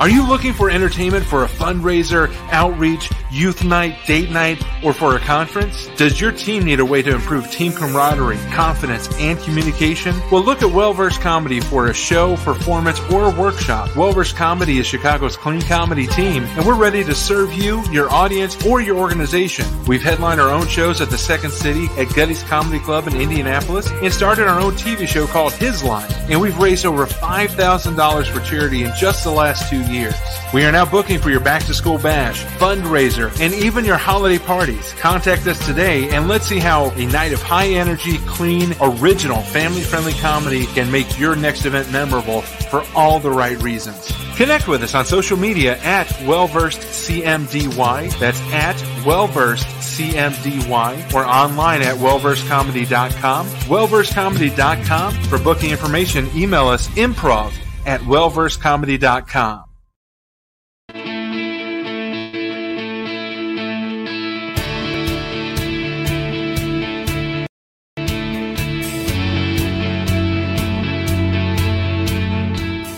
Are you looking for entertainment for a fundraiser, outreach, youth night, date night, or for a conference? Does your team need a way to improve team camaraderie, confidence, and communication? Well, look at Well-Versed Comedy for a show, performance, or a workshop. Well-Versed Comedy is Chicago's clean comedy team, and we're ready to serve you, your audience, or your organization. We've headlined our own shows at the Second City, at Gutty's Comedy Club in Indianapolis, and started our own TV show called His Line. And we've raised over $5,000 for charity in just the last 2 years. We are now booking for your back-to-school bash, fundraiser, and even your holiday parties. Contact us today and let's see how a night of high-energy, clean, original, family-friendly comedy can make your next event memorable for all the right reasons. Connect with us on social media at WellVersedCMDY. That's at WellVersedCMDY or online at WellVersedComedy.com. WellVersedComedy.com. For booking information, email us improv@WellVersedComedy.com.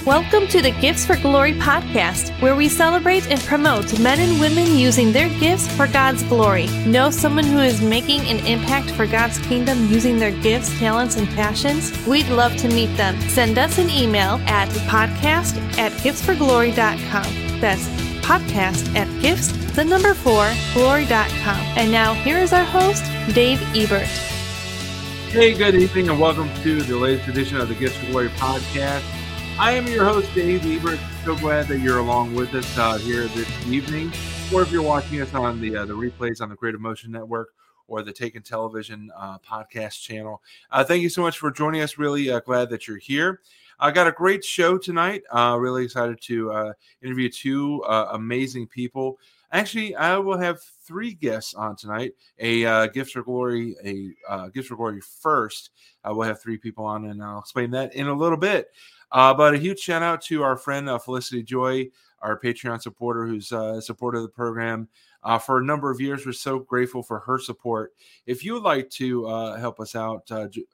Welcome to the Gifts for Glory podcast, where we celebrate and promote men and women using their gifts for God's glory. Know someone who is making an impact for God's kingdom using their gifts, talents, and passions? We'd love to meet them. Send us an email at podcast@giftsforglory.com. That's podcast@gifts4glory.com. And now here is our host, Dave Ebert. Hey, good evening, and welcome to the latest edition of the Gifts for Glory podcast. I am your host, Dave Ebert. So glad that you're along with us here this evening, or if you're watching us on the replays on the Great Emotion Network or the Taken Television podcast channel. Thank you so much for joining us. Really glad that you're here. I got a great show tonight. Really excited to interview two amazing people. Actually, I will have three guests on tonight. A Gifts for Glory first. I will have three people on, and I'll explain that in a little bit. But a huge shout out to our friend Felicity Joy, our Patreon supporter who's supported the program for a number of years. We're so grateful for her support. If you would like to help us out,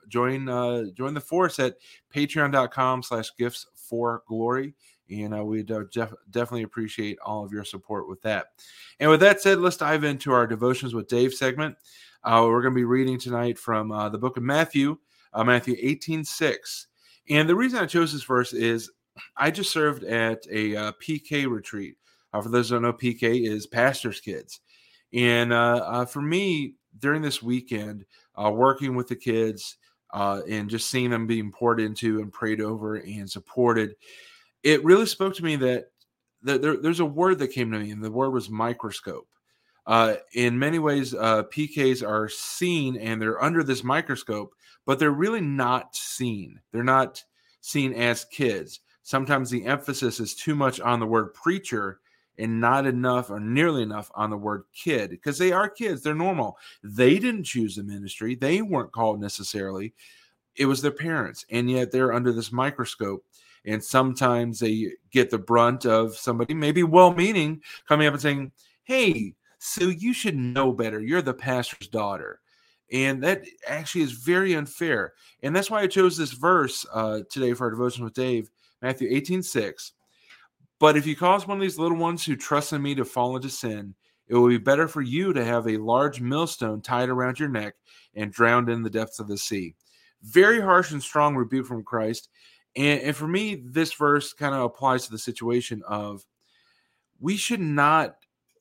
join the force at patreon.com/giftsforglory. And we'd definitely appreciate all of your support with that. And with that said, let's dive into our Devotions with Dave segment. We're going to be reading tonight from the book of Matthew, Matthew 18:6. And the reason I chose this verse is I just served at a PK retreat. For those who don't know, PK is pastor's kids. And for me, during this weekend, working with the kids and just seeing them being poured into and prayed over and supported, it really spoke to me that there's a word that came to me, and the word was microscope. In many ways, PKs are seen and they're under this microscope, but they're really not seen. They're not seen as kids. Sometimes the emphasis is too much on the word preacher and not enough or nearly enough on the word kid, because they are kids. They're normal. They didn't choose the ministry. They weren't called necessarily. It was their parents, and yet they're under this microscope. And sometimes they get the brunt of somebody, maybe well-meaning, coming up and saying, hey, so you should know better. You're the pastor's daughter. And that actually is very unfair. And that's why I chose this verse today for our Devotion with Dave, Matthew 18:6. But if you cause one of these little ones who trust in me to fall into sin, it will be better for you to have a large millstone tied around your neck and drowned in the depths of the sea. Very harsh and strong rebuke from Christ. And for me, this verse kind of applies to the situation of we should not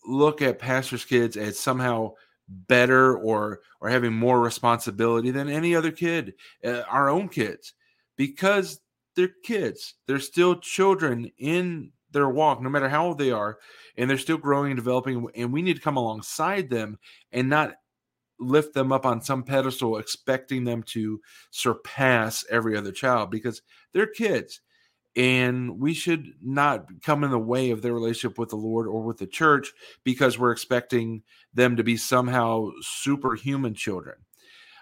look at pastor's kids as somehow better or having more responsibility than any other kid, our own kids, because they're kids. They're still children in their walk, no matter how old they are, and they're still growing and developing, and we need to come alongside them and not lift them up on some pedestal expecting them to surpass every other child, because they're kids. And we should not come in the way of their relationship with the Lord or with the church because we're expecting them to be somehow superhuman children.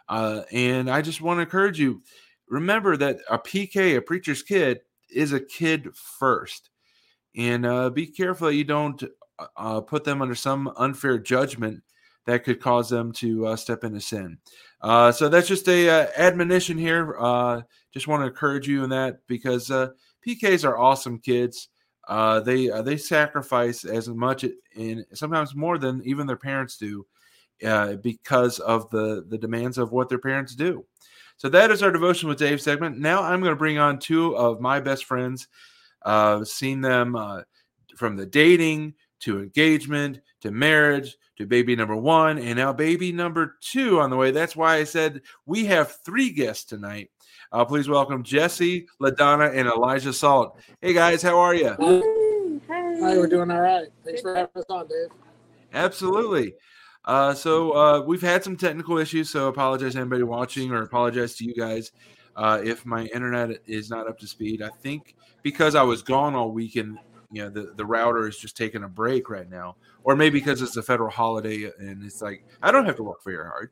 And I just want to encourage you, remember that a PK, a preacher's kid, is a kid first. And be careful that you don't put them under some unfair judgment that could cause them to step into sin. So that's just a admonition here. Just want to encourage you in that, because PKs are awesome kids. They sacrifice as much and sometimes more than even their parents do, because of the demands of what their parents do. So that is our Devotion with Dave segment. Now I'm going to bring on two of my best friends. Seen them from the dating to engagement to marriage to baby number one, and now baby number two on the way. That's why I said we have three guests tonight. Please welcome Jesse, LaDonna, and Elijah Salt. Hey, guys, how are you? Hi, we're doing all right. Thanks for having us on, Dave. Absolutely. So we've had some technical issues, so apologize to anybody watching or apologize to you guys if my internet is not up to speed. I think because I was gone all weekend, you know, the router is just taking a break right now. Or maybe because it's a federal holiday and it's like, I don't have to work very hard.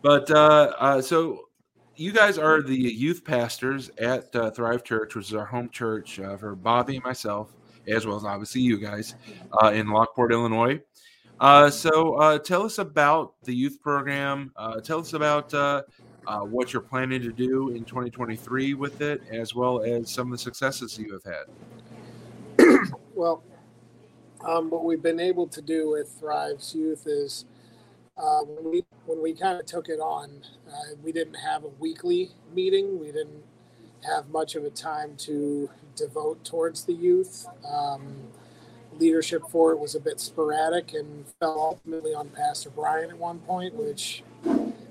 But so you guys are the youth pastors at Thrive Church, which is our home church for Bobby and myself, as well as obviously you guys in Lockport, Illinois. So tell us about the youth program. Tell us about what you're planning to do in 2023 with it, as well as some of the successes you have had. Well, what we've been able to do with Thrive's youth is, when we kind of took it on, we didn't have a weekly meeting. We didn't have much of a time to devote towards the youth. Leadership for it was a bit sporadic and fell ultimately on Pastor Brian at one point, which,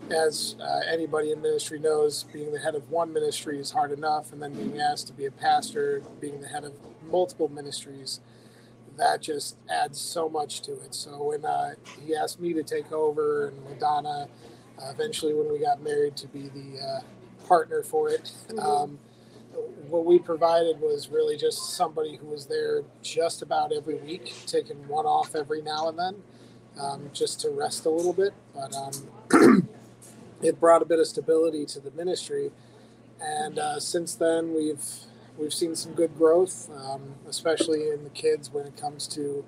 as anybody in ministry knows, being the head of one ministry is hard enough, and then being asked to be a pastor, being the head of multiple ministries, that just adds so much to it. So when he asked me to take over, and LaDonna, eventually when we got married, to be the partner for it, what we provided was really just somebody who was there just about every week, taking one off every now and then, just to rest a little bit. But it brought a bit of stability to the ministry. And since then, We've seen some good growth, especially in the kids when it comes to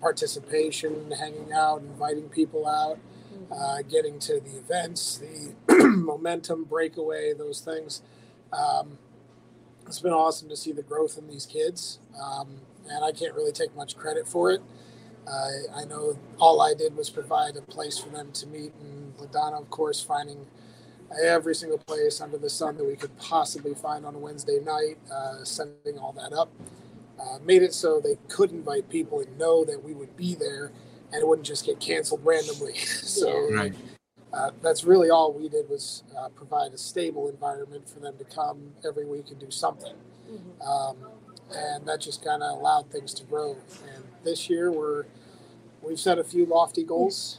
participation, hanging out, inviting people out, getting to the events, the Momentum, Breakaway, those things. It's been awesome to see the growth in these kids, and I can't really take much credit for it. I know all I did was provide a place for them to meet, and LaDonna, of course, finding every single place under the sun that we could possibly find on a Wednesday night, sending all that up, made it so they could invite people and know that we would be there and it wouldn't just get canceled randomly. So right. That's really all we did was provide a stable environment for them to come every week and do something. And that just kind of allowed things to grow. And this year we've set a few lofty goals.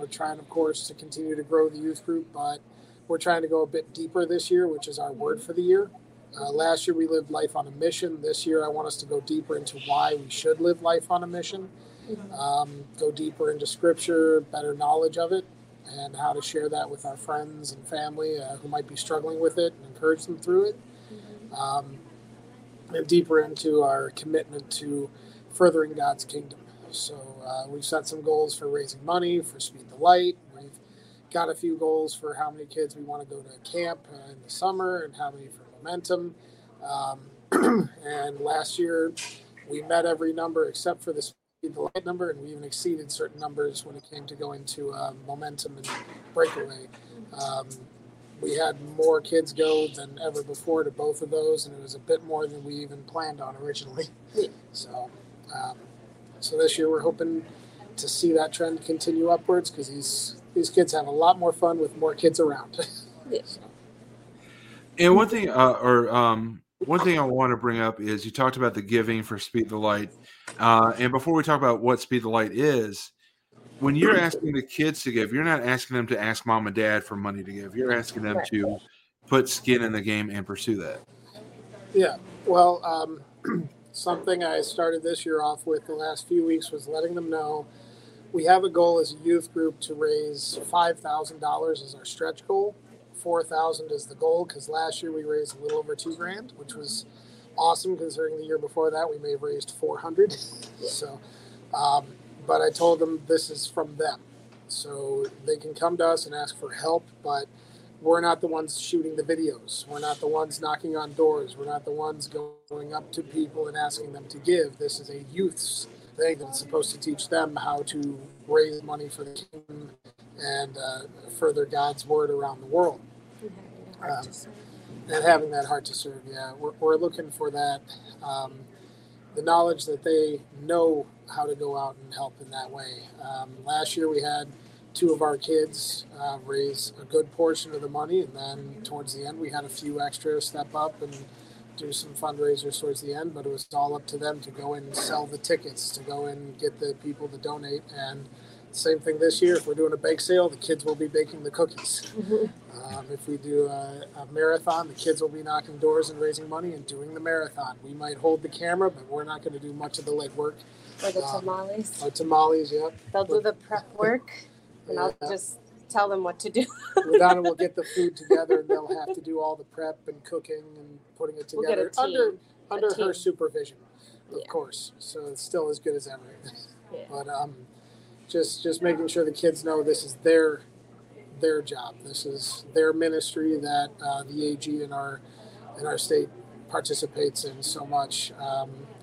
We're trying, of course, to continue to grow the youth group, but we're trying to go a bit deeper this year, which is our word for the year. Last year, we lived life on a mission. This year, I want us to go deeper into why we should live life on a mission, go deeper into Scripture, better knowledge of it, and how to share that with our friends and family who might be struggling with it and encourage them through it, and deeper into our commitment to furthering God's kingdom. So we've set some goals for raising money for Speed the Light. We've got a few goals for how many kids we want to go to camp in the summer and how many for Momentum. And last year we met every number except for the Speed the Light number, and we even exceeded certain numbers when it came to going to Momentum and Breakaway. We had more kids go than ever before to both of those, and it was a bit more than we even planned on originally. So... So this year we're hoping to see that trend continue upwards, because these kids have a lot more fun with more kids around. Yes. And one thing I want to bring up is you talked about the giving for Speed the Light. And before we talk about what Speed the Light is, when you're asking the kids to give, you're not asking them to ask mom and dad for money to give. You're asking them to put skin in the game and pursue that. Yeah. Well, something I started this year off with the last few weeks was letting them know we have a goal as a youth group to raise $5,000 as our stretch goal. $4,000 is the goal, because last year we raised a little over $2,000, which was awesome considering the year before that we may have raised $400. So, but I told them this is from them, so they can come to us and ask for help, but we're not the ones shooting the videos. We're not the ones knocking on doors. We're not the ones going up to people and asking them to give. This is a youth's thing that's supposed to teach them how to raise money for the kingdom and further God's word around the world. And having that heart to serve, yeah. We're looking for that, the knowledge that they know how to go out and help in that way. Last year we had two of our kids raise a good portion of the money, and then towards the end we had a few extra step up and do some fundraisers towards the end, but it was all up to them to go and sell the tickets, to go and get the people to donate. And same thing this year. If we're doing a bake sale, the kids will be baking the cookies. If we do a marathon, the kids will be knocking doors and raising money and doing the marathon. We might hold the camera, but we're not going to do much of the legwork. Or the tamales. Or tamales, yeah. They'll do the prep work, and I'll just tell them what to do. LaDonna will get the food together, and they'll have to do all the prep and cooking and putting it together. We'll get a team. Under her supervision, of course. So it's still as good as ever. Yeah. But just making sure the kids know this is their job. This is their ministry that the AG in our state participates in so much,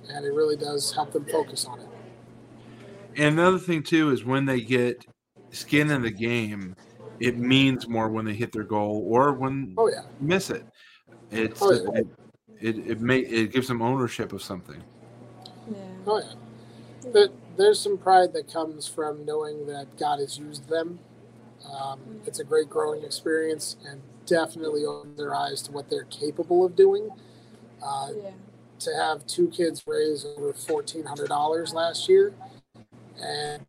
and it really does help them focus on it. And another thing too is when they get skin in the game, it means more when they hit their goal or when they miss it. It gives them ownership of something. Yeah. Oh yeah. There's some pride that comes from knowing that God has used them. It's a great growing experience and definitely opens their eyes to what they're capable of doing. To have two kids raise over $1,400 last year. And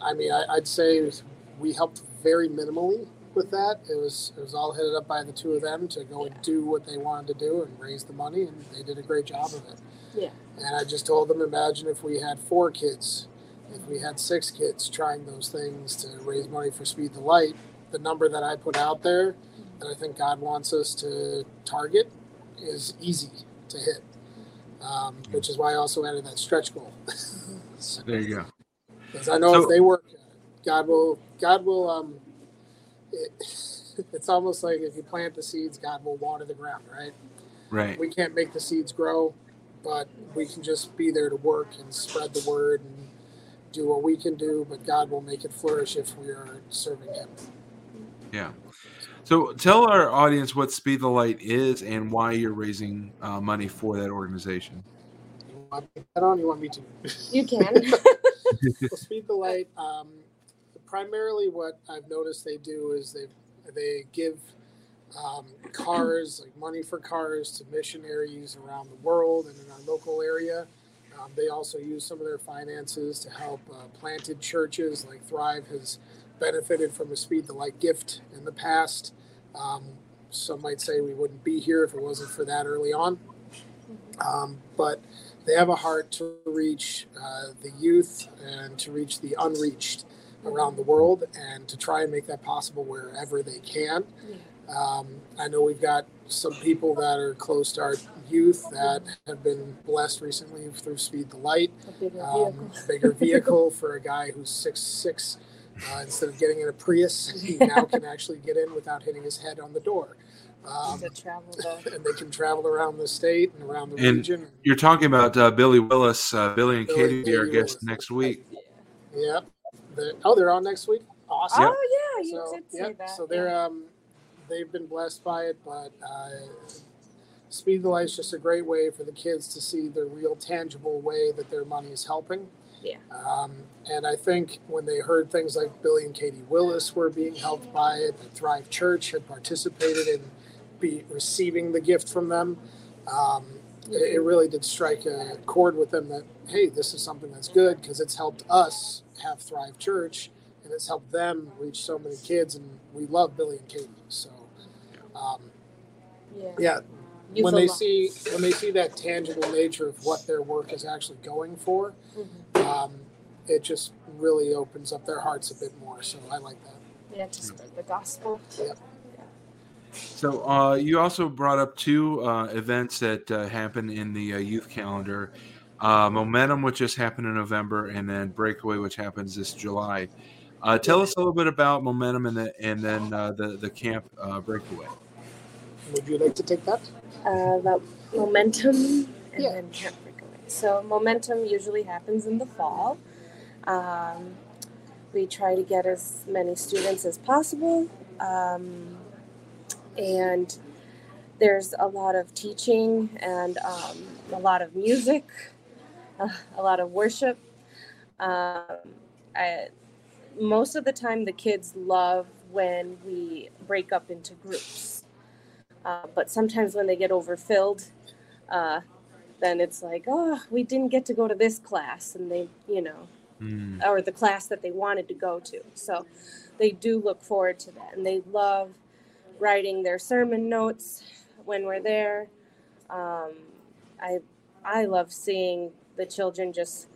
I mean, I'd say we helped very minimally with that. It was all headed up by the two of them to go and do what they wanted to do and raise the money, and they did a great job of it. Yeah. And I just told them, imagine if we had 4 kids, if we had 6 kids trying those things to raise money for Speed the Light, the number that I put out there that I think God wants us to target is easy to hit, which is why I also added that stretch goal. So, there you go. Because I know if they work, God will. It's almost like if you plant the seeds, God will water the ground, right? Right. We can't make the seeds grow, but we can just be there to work and spread the word and do what we can do, but God will make it flourish if we are serving him. Yeah. So tell our audience what Speed the Light is and why you're raising money for that organization. You want me to put that on? You want me to? You can. Well, Speed the Light, primarily what I've noticed they do is they give cars, like money for cars, to missionaries around the world and in our local area. They also use some of their finances to help planted churches. Like Thrive has benefited from a Speed the Light gift in the past. Some might say we wouldn't be here if it wasn't for that early on. But they have a heart to reach the youth and to reach the unreached around the world and to try and make that possible wherever they can. Yeah. I know we've got some people that are close to our youth that have been blessed recently through Speed the Light. A bigger vehicle for a guy who's 6'6". Instead of getting in a Prius, he now can actually get in without hitting his head on the door. And they can travel around the state and around the region. You're talking about Billy Willis. Billy and Katie will be our guests next week. Yeah. They're on next week? Awesome. Oh, yeah. You did say that. So they're... They've been blessed by it, but Speed the Light is just a great way for the kids to see the real tangible way that their money is helping. Yeah. And I think when they heard things like Billy and Katie Willis were being helped by it, that Thrive Church had participated in receiving the gift from them, it really did strike a chord with them that, hey, this is something that's good because it's helped us have Thrive Church. And it's helped them reach so many kids, and we love Billy and Katie. So, when they see that tangible nature of what their work is actually going for, it just really opens up their hearts a bit more. So I like that. Yeah, to spread the gospel. Yeah. So you also brought up two events that happen in the youth calendar: Momentum, which just happened in November, and then Breakaway, which happens this July. Tell us a little bit about Momentum and then the camp Breakaway. Would you like to take that? About Momentum and then camp Breakaway. So Momentum usually happens in the fall. We try to get as many students as possible. And there's a lot of teaching and a lot of music, a lot of worship. Most of the time, the kids love when we break up into groups. But sometimes when they get overfilled, then it's like, oh, we didn't get to go to this class. And they, or the class that they wanted to go to. So they do look forward to that. And they love writing their sermon notes when we're there. I love seeing the children just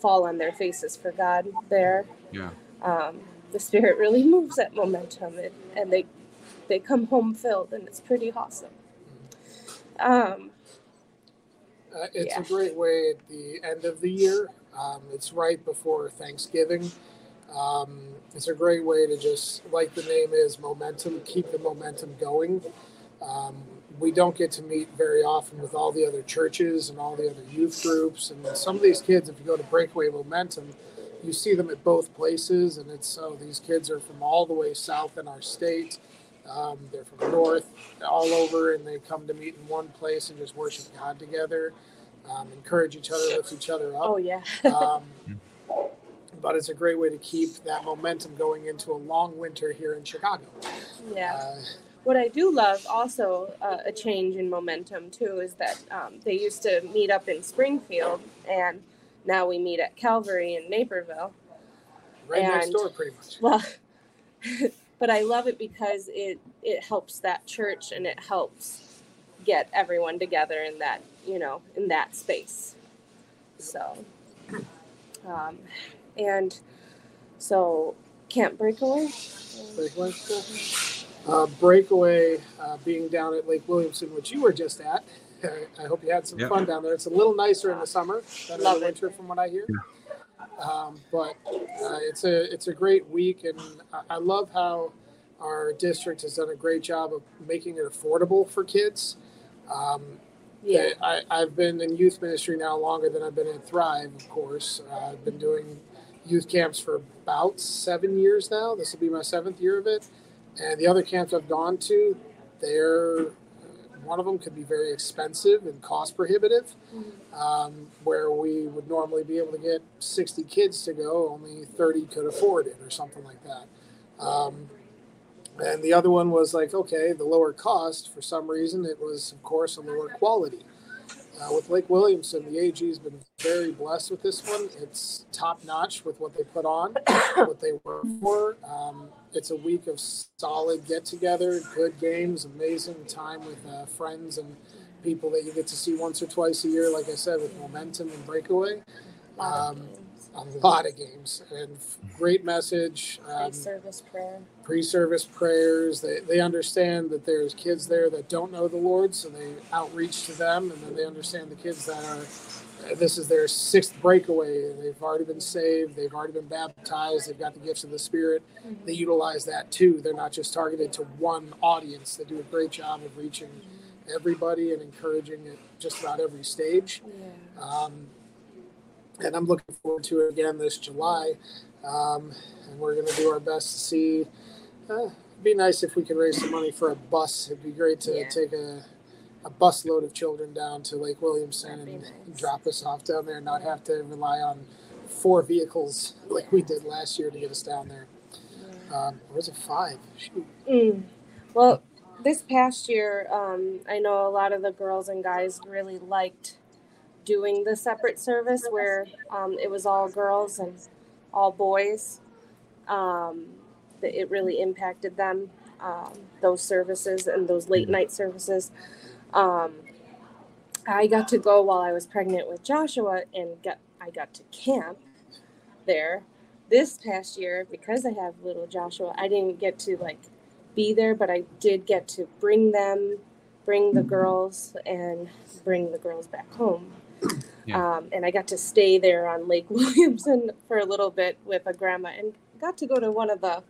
fall on their faces for God there. Yeah. The Spirit really moves at Momentum, and they come home filled, and it's pretty awesome. It's a great way at the end of the year. It's right before Thanksgiving. It's a great way to just, like the name is, Momentum, keep the momentum going. We don't get to meet very often with all the other churches and all the other youth groups. And some of these kids, if you go to Breakaway Momentum, you see them at both places. And it's so these kids are from all the way south in our state. They're from north, all over, and they come to meet in one place and just worship God together, encourage each other, lift each other up. Oh, yeah. But it's a great way to keep that momentum going into a long winter here in Chicago. Yeah. What I do love also, a change in Momentum, too, is that they used to meet up in Springfield, and now we meet at Calvary in Naperville. Next door, pretty much. Well, but I love it because it helps that church, and it helps get everyone together in that, in that space. So, and so Camp Breakaway. Breakaway School. Breakaway, being down at Lake Williamson, which you were just at. I hope you had some fun down there. It's a little nicer in the summer than in the winter, from what I hear. Yeah. But it's a great week, and I love how our district has done a great job of making it affordable for kids. I've been in youth ministry now longer than I've been in Thrive, of course. I've been doing youth camps for about 7 years now. This will be my 7th year of it. And the other camps I've gone to, one of them could be very expensive and cost prohibitive, where we would normally be able to get 60 kids to go, only 30 could afford it or something like that. And the other one was like, okay, the lower cost, for some reason, it was, of course, a lower quality. With Lake Williamson, the AG has been very blessed with this one. It's top-notch with what they put on, what they work for. It's a week of solid get-together, good games, amazing time with friends and people that you get to see once or twice a year, like I said, with Momentum and Breakaway. A lot of games and great message. Pre-service prayer. Pre-service prayers. They understand that there's kids there that don't know the Lord, so they outreach to them, and then they understand the kids that are, this is their 6th breakaway. They've already been saved. They've already been baptized. They've got the gifts of the Spirit. Mm-hmm. They utilize that, too. They're not just targeted to one audience. They do a great job of reaching everybody and encouraging at just about every stage. Yeah. And I'm looking forward to it again this July. And we're going to do our best to see. It'd be nice if we could raise some money for a bus. It'd be great to take a busload of children down to Lake Williamson and drop us off down there and not have to rely on 4 vehicles like we did last year to get us down there. Or was it 5? Shoot. Well, this past year, I know a lot of the girls and guys really liked doing the separate service where it was all girls and all boys. It really impacted them, those services and those late night services. I got to go while I was pregnant with Joshua, and I got to camp there. This past year, because I have little Joshua, I didn't get to be there, but I did get to bring the girls and bring the girls back home. And I got to stay there on Lake Williamson for a little bit with a grandma and got to go to one of the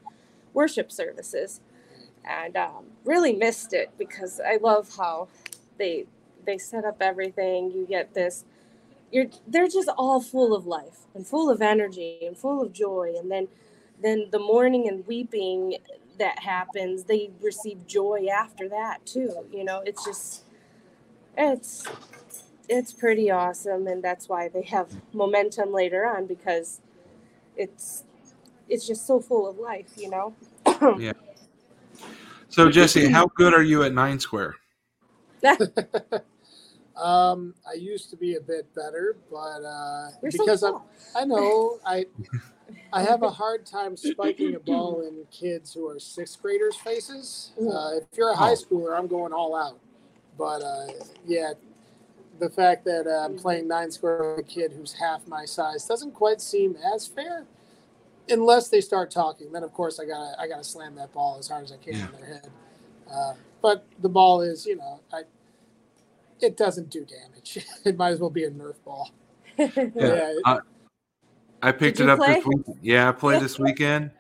worship services and really missed it, because I love how they set up everything. You get this, they're just all full of life and full of energy and full of joy. And then the mourning and weeping that happens, they receive joy after that too. You know, it's just, it's pretty awesome. And that's why they have Momentum later on, because it's just so full of life, you know? Yeah. So Jesse, how good are you at 9 square? I used to be a bit better, but because so I have a hard time spiking a ball in kids who are 6th graders' faces. If you're a high schooler, I'm going all out. But yeah, the fact that I'm playing 9 square with a kid who's half my size doesn't quite seem as fair, unless they start talking. Then of course I gotta slam that ball as hard as I can in their head. But the ball is, you know, it doesn't do damage. It might as well be a Nerf ball. Yeah. I picked it up this weekend. Yeah, I played this weekend.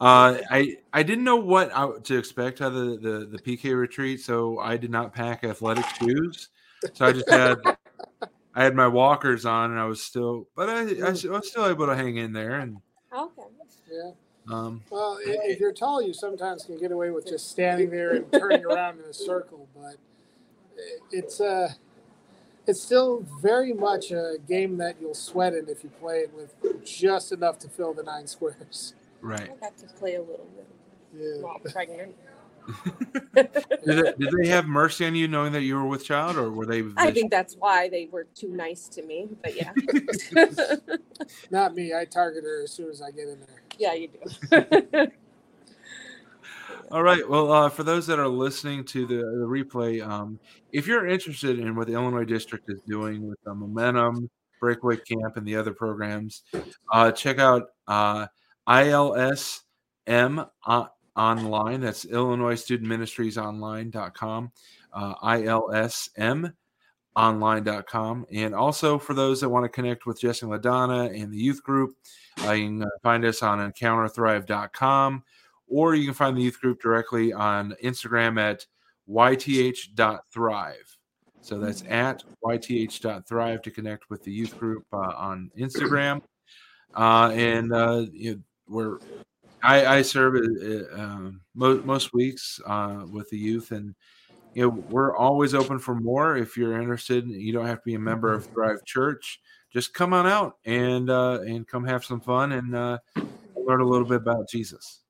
I didn't know what to expect out of the PK retreat, so I did not pack athletic shoes. So I just had I had my walkers on, and I was still, but I was still able to hang in there. And okay. Yeah. Well, if you're tall, you sometimes can get away with just standing there and turning around in a circle, but it's still very much a game that you'll sweat in if you play it with just enough to fill the 9 squares. Right. I got to play a little bit. Yeah. While pregnant. Did they have mercy on you, knowing that you were with child, or were they? I think that's why they were too nice to me. But yeah. Not me. I target her as soon as I get in there. Yeah, you do. All right. Well, for those that are listening to the replay, if you're interested in what the Illinois District is doing with the Momentum, Breakaway Camp, and the other programs, check out ILSM online. That's IllinoisStudentMinistriesOnline.com, ILSMonline.com. And also for those that want to connect with Jesse and LaDonna and the youth group, you can find us on EncounterThrive.com. Or you can find the youth group directly on Instagram at yth.thrive. So that's at yth.thrive to connect with the youth group on Instagram. I serve most weeks with the youth, and you know, we're always open for more. If you're interested, you don't have to be a member of Thrive Church. Just come on out and come have some fun and learn a little bit about Jesus.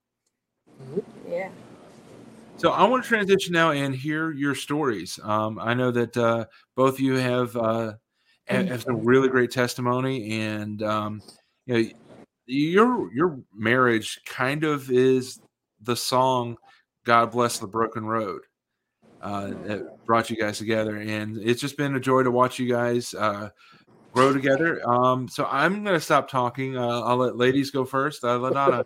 Yeah. So I want to transition now and hear your stories. I know that both of you have some really great testimony, and you know, your marriage kind of is the song "God Bless the Broken Road" that brought you guys together, and it's just been a joy to watch you guys grow together. So I'm going to stop talking. I'll let ladies go first. LaDonna.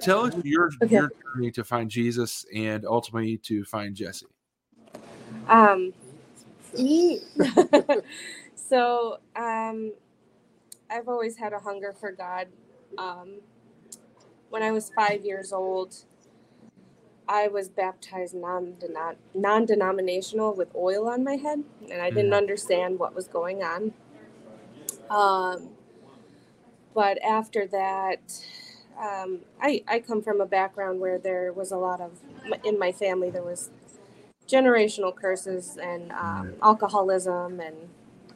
Tell us your journey to find Jesus and ultimately to find Jesse. I've always had a hunger for God. When I was 5 years old, I was baptized non-denominational with oil on my head, and I didn't understand what was going on. But after that, I come from a background where there was a lot of, in my family, there was generational curses and alcoholism and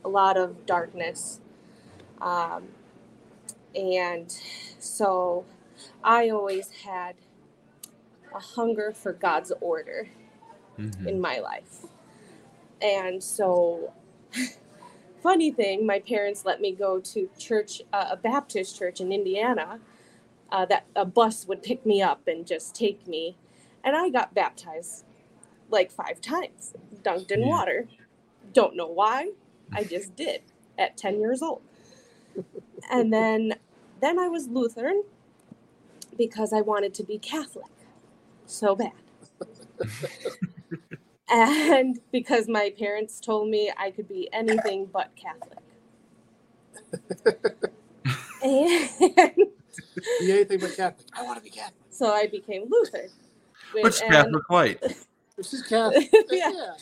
a lot of darkness. And so I always had a hunger for God's order in my life. And so funny thing, my parents let me go to church, a Baptist church in Indiana. That a bus would pick me up and just take me. And I got baptized like 5 times, dunked in water. Don't know why. I just did at 10 years old. And then I was Lutheran because I wanted to be Catholic so bad. And because my parents told me I could be anything but Catholic. And Be anything but Catholic. I want to be Catholic. So I became Lutheran. Which Catholic white. This is Catholic. Yeah. Yeah.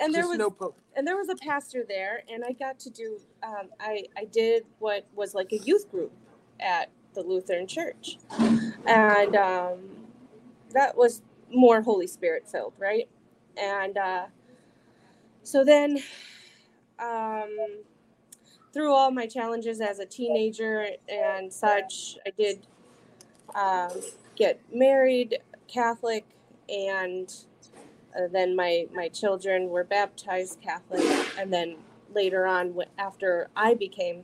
And there was no Pope. And there was a pastor there, and I got to do, I did what was like a youth group at the Lutheran Church. And that was more Holy Spirit filled, right? And so then through all my challenges as a teenager and such, I did get married Catholic, and then my children were baptized Catholic. And then later on, after I became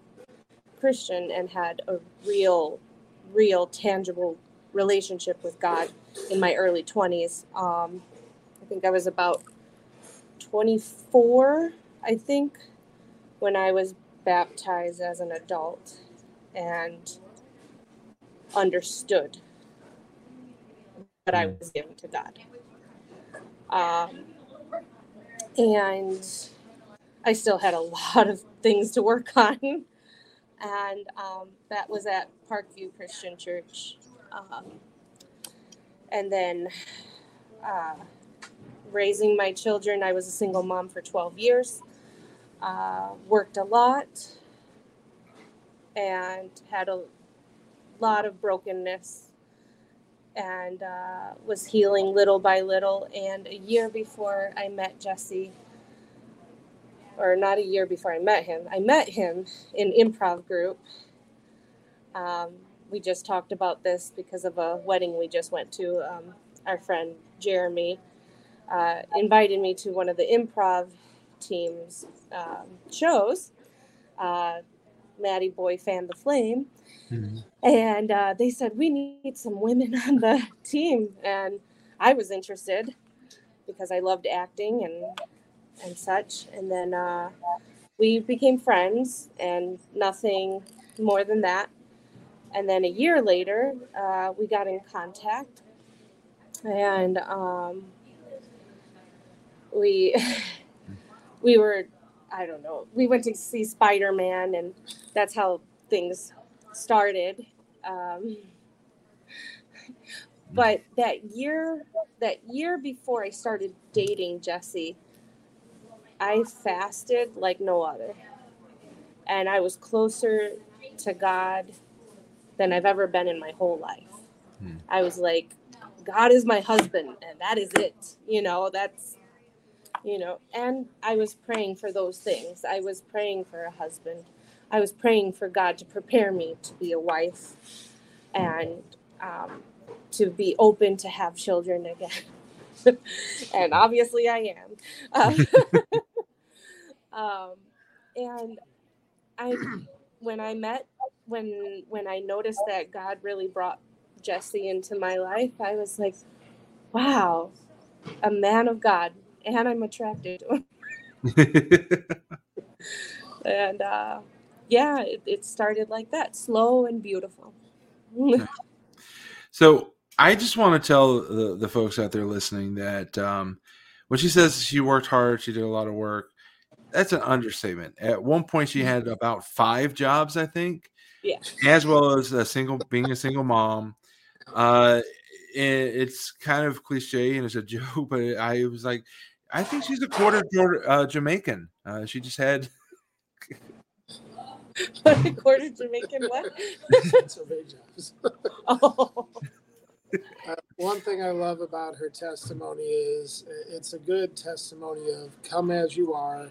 Christian and had a real tangible relationship with God in my early 20s, I think I was about 24, I think, when I was baptized as an adult and understood what I was giving to God. And I still had a lot of things to work on. And that was at Parkview Christian Church. And then raising my children, I was a single mom for 12 years. Worked a lot and had a lot of brokenness, and was healing little by little. And a year before I met Jesse, or not a year before I met him in improv group. We just talked about this because of a wedding we just went to. Our friend Jeremy invited me to one of the improv team's shows, Matty Boy Fan the Flame, and they said, we need some women on the team, and I was interested because I loved acting and such. And then we became friends and nothing more than that. And then a year later, we got in contact, and we were, I don't know, we went to see Spider-Man, and that's how things started. But that year before I started dating Jesse, I fasted like no other. And I was closer to God than I've ever been in my whole life. I was like, God is my husband, and that is it. And I was praying for those things. I was praying for a husband. I was praying for God to prepare me to be a wife and to be open to have children again. And obviously I am. And when I noticed that God really brought Jesse into my life, I was like, wow, a man of God. And I'm attracted to him. And yeah, it started like that, slow and beautiful. So I just want to tell the folks out there listening that when she says she worked hard, she did a lot of work, that's an understatement. At one point, she had about 5 jobs, I think. Yeah. As well as being a single mom. It's kind of cliche and it's a joke, but I was like, I think she's a quarter Jamaican. She just had a quarter Jamaican. What? Survey jobs. Oh. One thing I love about her testimony is it's a good testimony of come as you are.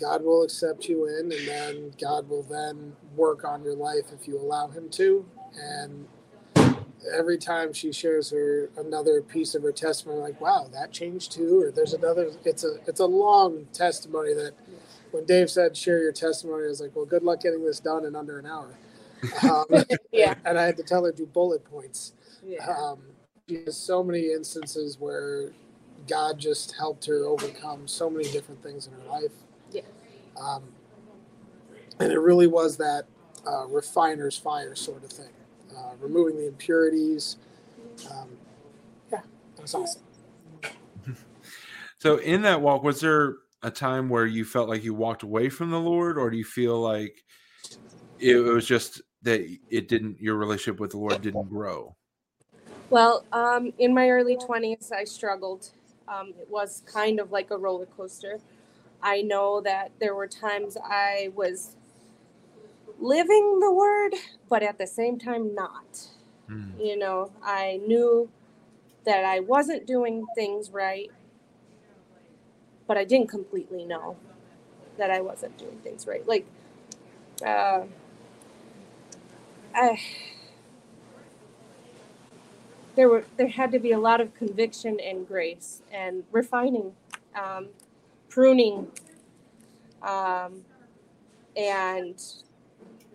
God will accept you in, and then God will then work on your life if you allow him to. And every time she shares her another piece of her testimony, like, wow, that changed too, or there's another. It's a long testimony that when Dave said share your testimony, I was like, well, good luck getting this done in under an hour. Yeah. And I had to tell her do bullet points. Yeah. There's so many instances where God just helped her overcome so many different things in her life. Yeah. And it really was that refiner's fire sort of thing. Removing the impurities. Yeah, that's awesome. So in that walk, was there a time where you felt like you walked away from the Lord, or do you feel like it was just that it didn't, your relationship with the Lord didn't grow? Well, in my early 20s, I struggled. It was kind of like a roller coaster. I know that there were times I was living the word, but at the same time, not. You know, I knew that I wasn't doing things right, but I didn't completely know that I wasn't doing things right. Like, there had to be a lot of conviction and grace and refining, pruning, and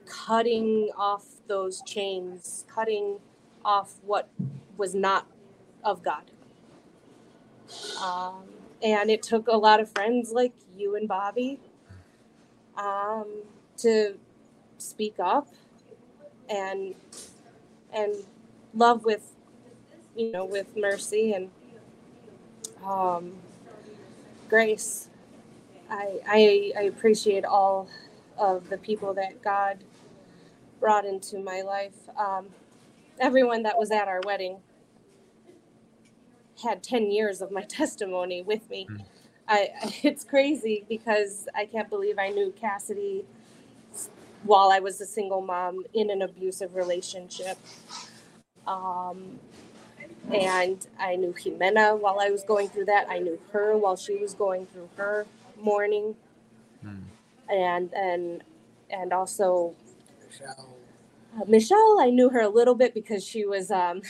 cutting off those chains, cutting off what was not of God. And it took a lot of friends like you and Bobby to speak up and love with, you know, with mercy and grace. I appreciate all of the people that God brought into my life. Everyone that was at our wedding had 10 years of my testimony with me. It's crazy because I can't believe I knew Cassidy while I was a single mom in an abusive relationship. And I knew Jimena while I was going through that. I knew her while she was going through her mourning. And also Michelle, I knew her a little bit because she was at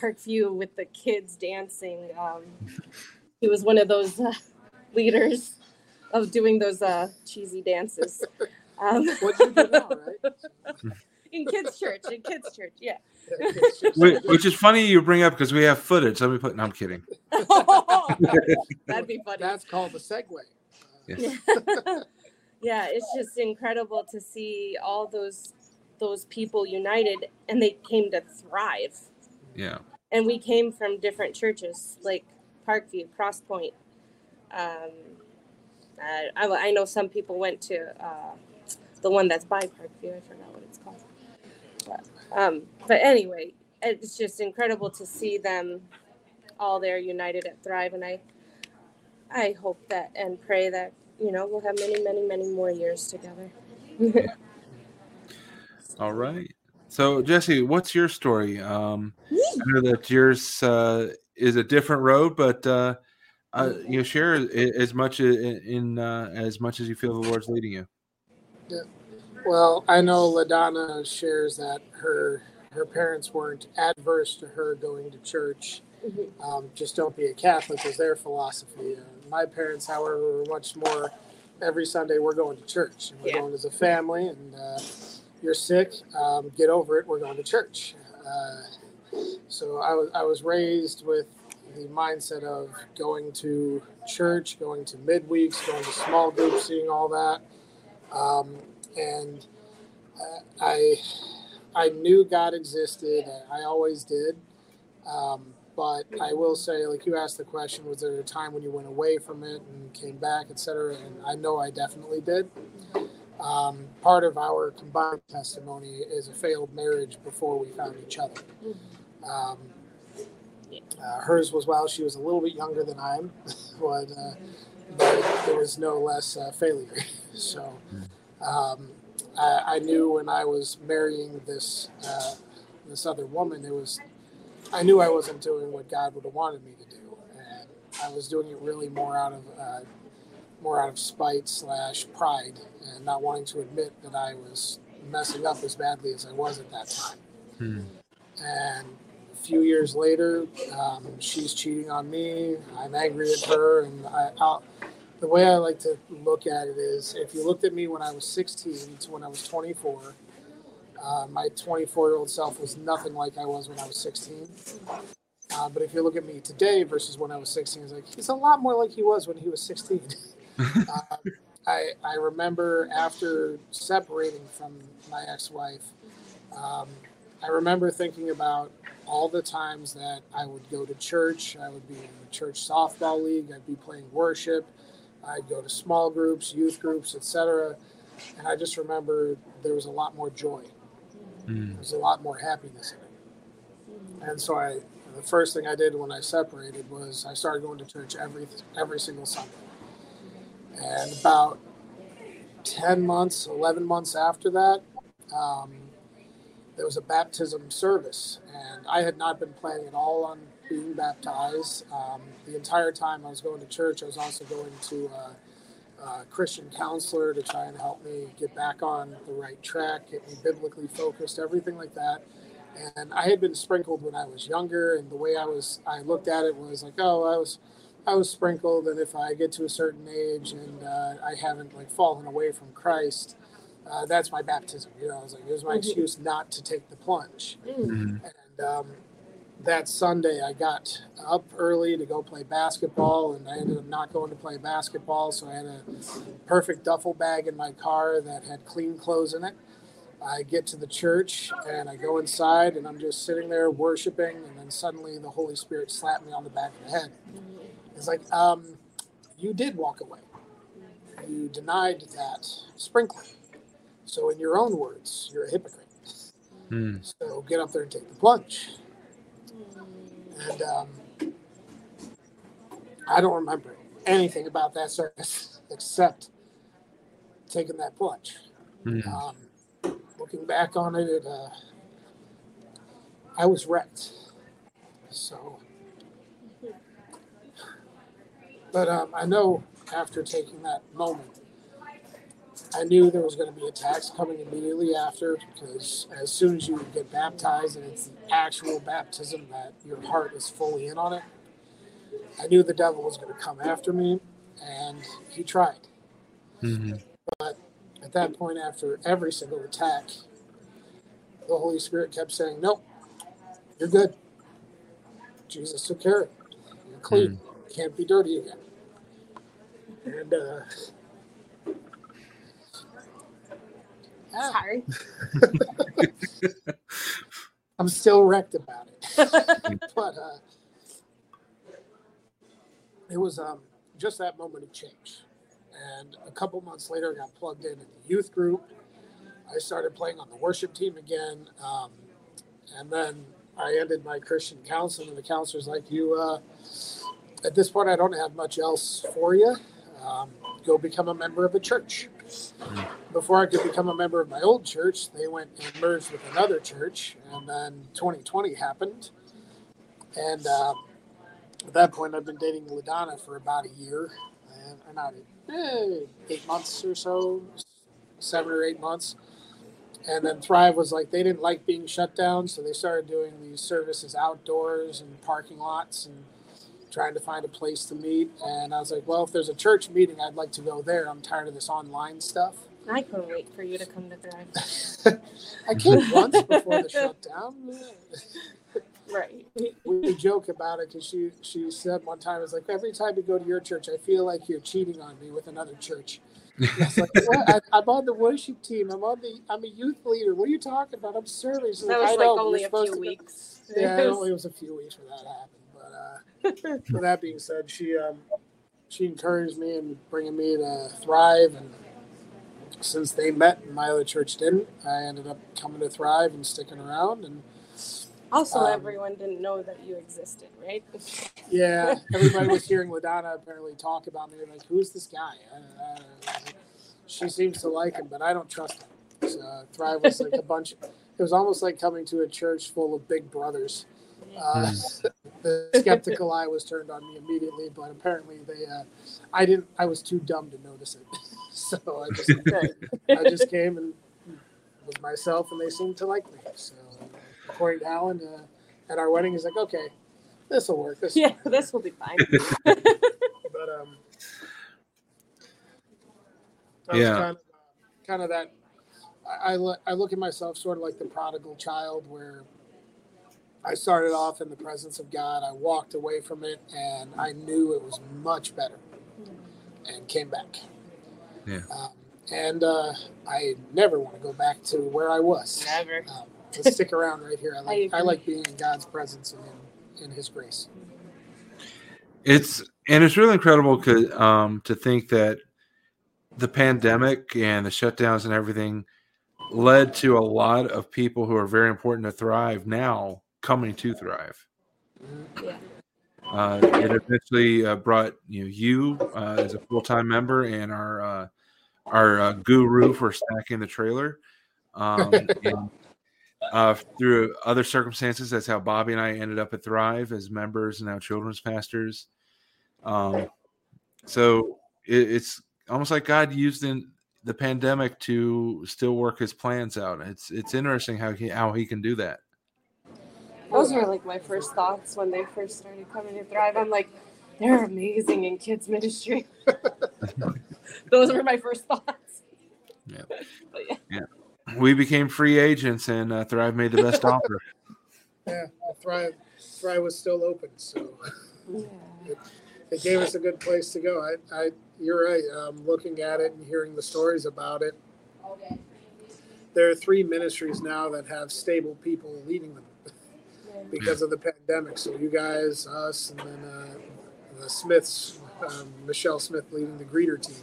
Parkview with the kids dancing. She was one of those leaders of doing those cheesy dances. What you do now, right? In kids' church, yeah. Which is funny you bring up because we have footage. Let me put. No, I'm kidding. That'd be funny. That's called a segue. Yes. Yeah, it's just incredible to see all those people united, and they came to Thrive. Yeah. And we came from different churches, like Parkview, Cross Point. I know some people went to the one that's by Parkview. I forgot what it's called. But anyway, it's just incredible to see them all there united at Thrive. And I hope that and pray that, you know, we'll have many, many, many more years together. All right. So, Jesse, what's your story? I know that yours is a different road, but you share as much as you feel the Lord's leading you. Yeah. Well, I know LaDonna shares that her parents weren't adverse to her going to church. Just don't be a Catholic was their philosophy. My parents, however, were much more every Sunday we're going to church. And we're going as a family, and you're sick, get over it, we're going to church. So I was raised with the mindset of going to church, going to midweeks, going to small groups, seeing all that. And I knew God existed. I always did. But I will say, like you asked the question, was there a time when you went away from it and came back, et cetera? And I know I definitely did. Part of our combined testimony is a failed marriage before we found each other. Hers was while she was a little bit younger than I am, but there was no less failure. So I knew when I was marrying this other woman, I knew I wasn't doing what God would have wanted me to do, and I was doing it really more out of spite / pride, and not wanting to admit that I was messing up as badly as I was at that time. And a few years later, she's cheating on me. I'm angry at her, and the way I like to look at it is, if you looked at me when I was 16 to when I was 24. My 24-year-old self was nothing like I was when I was 16. But if you look at me today versus when I was 16, it's like he's a lot more like he was when he was 16. I remember after separating from my ex-wife, I remember thinking about all the times that I would go to church. I would be in the church softball league. I'd be playing worship. I'd go to small groups, youth groups, etc. And I just remember there was a lot more joy. There's a lot more happiness in it. And so the first thing I did when I separated was I started going to church every single Sunday. And about 10 months, 11 months after that, there was a baptism service. And I had not been planning at all on being baptized. The entire time I was going to church, I was also going to a Christian counselor to try and help me get back on the right track, get me biblically focused, everything like that. And I had been sprinkled when I was younger, and the way I looked at it was like, oh, I was sprinkled, and if I get to a certain age and I haven't fallen away from Christ, that's my baptism. I was like, it was my excuse not to take the plunge. And that Sunday, I got up early to go play basketball, and I ended up not going to play basketball. So I had a perfect duffel bag in my car that had clean clothes in it. I get to the church and I go inside and I'm just sitting there worshiping, and then suddenly the Holy Spirit slapped me on the back of the head. It's like, you did walk away. You denied that sprinkling. So in your own words, you're a hypocrite. So get up there and take the plunge. And I don't remember anything about that service except taking that plunge. Looking back on it, I was wrecked. So, but I know after taking that moment, I knew there was going to be attacks coming immediately after, because as soon as you get baptized and it's the actual baptism that your heart is fully in on it, I knew the devil was going to come after me, and he tried. But at that point, after every single attack, the Holy Spirit kept saying, nope, you're good. Jesus took care of it. You're clean. You can't be dirty again. And sorry. I'm still wrecked about it. But it was just that moment of change. And a couple months later, I got plugged in the youth group. I started playing on the worship team again. And then I ended my Christian counseling, and the counselor's like, at this point, I don't have much else for you. Go become a member of a church. Before I could become a member of my old church, they went and merged with another church. And then 2020 happened. And at that point, I've been dating LaDonna for about a year. And 8 months or so, 7 or 8 months. And then Thrive was like, they didn't like being shut down, so they started doing these services outdoors and parking lots and trying to find a place to meet. And I was like, well, if there's a church meeting, I'd like to go there. I'm tired of this online stuff. I couldn't wait for you to come to Thrive. I came once before the shutdown. Right. We joke about it because she said one time, it's like, every time you go to your church, I feel like you're cheating on me with another church. And I was like, what? I'm on the worship team. I'm a youth leader. What are you talking about? I'm serving. That like, was like only a few weeks. Yeah, it was a few weeks when that happened. But with that being said, she encouraged me in bringing me to Thrive. And since they met and my other church didn't, I ended up coming to Thrive and sticking around. And also, everyone didn't know that you existed, right? Yeah, everybody was hearing LaDonna apparently talk about me. Like, who's this guy? She seems to like him, but I don't trust him. So, Thrive was like a bunch. It was almost like coming to a church full of big brothers. The skeptical eye was turned on me immediately, but apparently I was too dumb to notice it. So I just came and was myself, and they seemed to like me. So. Corey Allen at our wedding is like, okay, this will work. This will be fine. But kind of that. I look at myself sort of like the prodigal child, where I started off in the presence of God, I walked away from it, and I knew it was much better, and came back. Yeah. And I never want to go back to where I was. Never. To stick around right here. I like being in God's presence and in His grace. It's really incredible to think that the pandemic and the shutdowns and everything led to a lot of people who are very important to Thrive now coming to Thrive. Yeah. It eventually brought you as a full-time member and our guru for stacking the trailer. And, through other circumstances, that's how Bobby and I ended up at Thrive as members and now children's pastors. So it's almost like God used in the pandemic to still work his plans out. It's interesting how he can do that. Those were like my first thoughts when they first started coming to Thrive. I'm like, they're amazing in kids ministry. Those were my first thoughts. Yeah. But yeah. We became free agents, and Thrive made the best offer. Yeah, Thrive was still open, so yeah. It gave us a good place to go. You're right. Looking at it and hearing the stories about it, there are three ministries now that have stable people leading them because of the pandemic. So you guys, us, and then the Smiths, Michelle Smith leading the greeter team.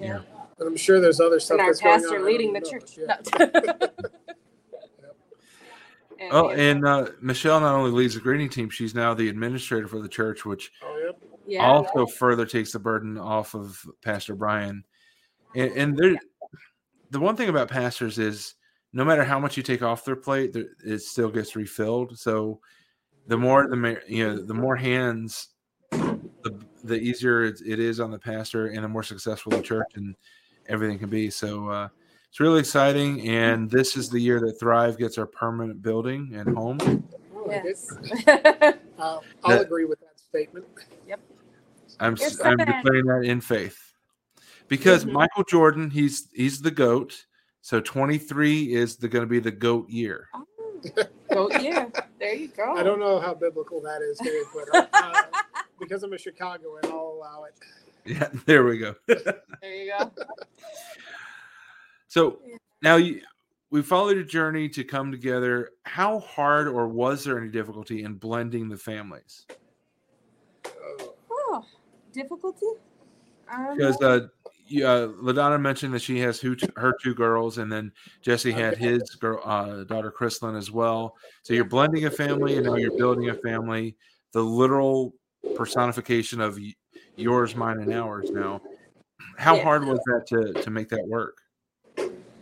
Yeah. But I'm sure there's other stuff. And our pastor leading the church. Yeah. Yep. Oh, and Michelle not only leads the greeting team, she's now the administrator for the church, which further takes the burden off of Pastor Brian. And the one thing about pastors is no matter how much you take off their plate, it still gets refilled. So the more hands, the easier it is on the pastor, and the more successful the church and everything can be. So it's really exciting. And this is the year that Thrive gets our permanent building and home. Yes. I'll agree with that statement. Yep. I'm declaring that in faith, because Michael Jordan, he's the GOAT. So 23 is going to be the GOAT year. Oh, GOAT year. There you go. I don't know how biblical that is, Dave, but because I'm a Chicagoan, I'll allow it. Yeah, there we go. There you go. So now we followed a journey to come together. How hard, or was there any difficulty in blending the families? Oh, difficulty? Because LaDonna mentioned that she has her two girls, and then Jesse had his girl, daughter Chrislyn, as well. So you're blending a family, and now you're building a family. The literal personification of yours, mine, and ours now. How hard was that to make that work?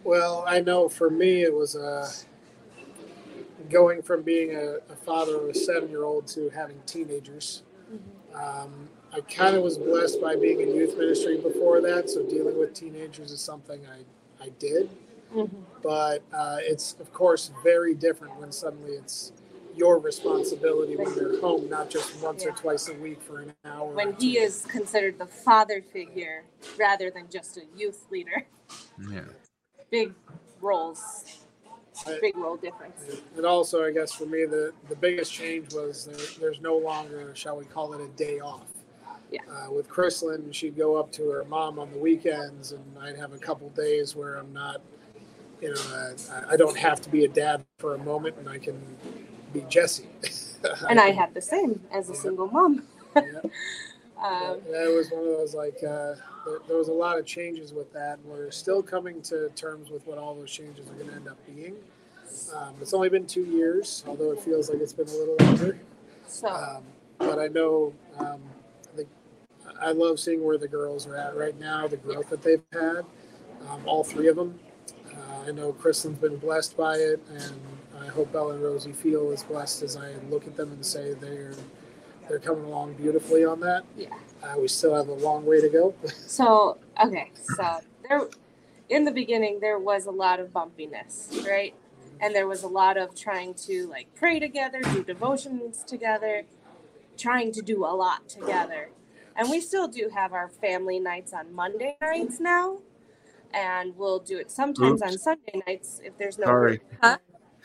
Well, I know for me it was going from being a father of a 7-year-old to having teenagers. I kind of was blessed by being in youth ministry before that, so dealing with teenagers is something I did. Mm-hmm. But it's, of course, very different when suddenly it's your responsibility when you're home, not just once or twice a week for an hour. When he is considered the father figure rather than just a youth leader. Yeah. Big roles. Big role difference. And also, I guess for me, the biggest change was there's no longer, shall we call it, a day off. Yeah. With Chrislyn, she'd go up to her mom on the weekends, and I'd have a couple days where I'm not, I don't have to be a dad for a moment, and I can be Jesse. And I had the same as a single mom. Yeah. That was one of those, there was a lot of changes with that. We're still coming to terms with what all those changes are going to end up being. It's only been 2 years, although it feels like it's been a little longer. So, but I know... I love seeing where the girls are at right now, the growth that they've had, all three of them. I know Chrislyn's been blessed by it, and I hope Bella and Rosie feel as blessed as I look at them and say they're coming along beautifully on that. Yeah, we still have a long way to go. So there, in the beginning, there was a lot of bumpiness, right? And there was a lot of trying to pray together, do devotions together, trying to do a lot together. And we still do have our family nights on Monday nights now, and we'll do it sometimes on Sunday nights if there's no. Sorry. Huh?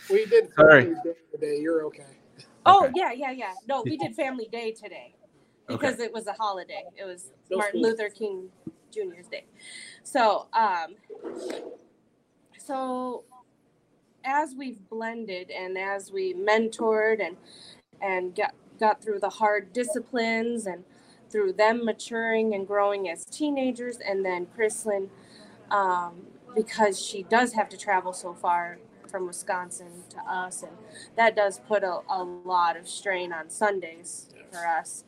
We did family day today. You're okay. Oh yeah. No, we did family day today because it was a holiday. It was Martin Luther King Jr.'s day. So, as we've blended and as we mentored and got through the hard disciplines and through them maturing and growing as teenagers, and then Chrislyn because she does have to travel so far from Wisconsin to us, and that does put a lot of strain on Sundays for us.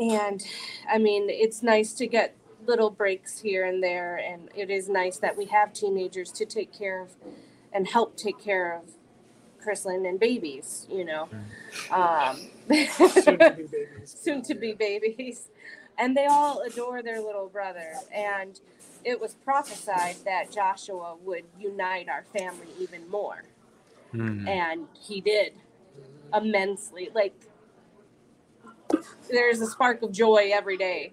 And I mean, it's nice to get little breaks here and there, and it is nice that we have teenagers to take care of and help take care of Chrislyn and babies, you know. Soon to be babies. Soon to be babies. And they all adore their little brother. And it was prophesied that Joshua would unite our family even more. And he did immensely. Like, there's a spark of joy every day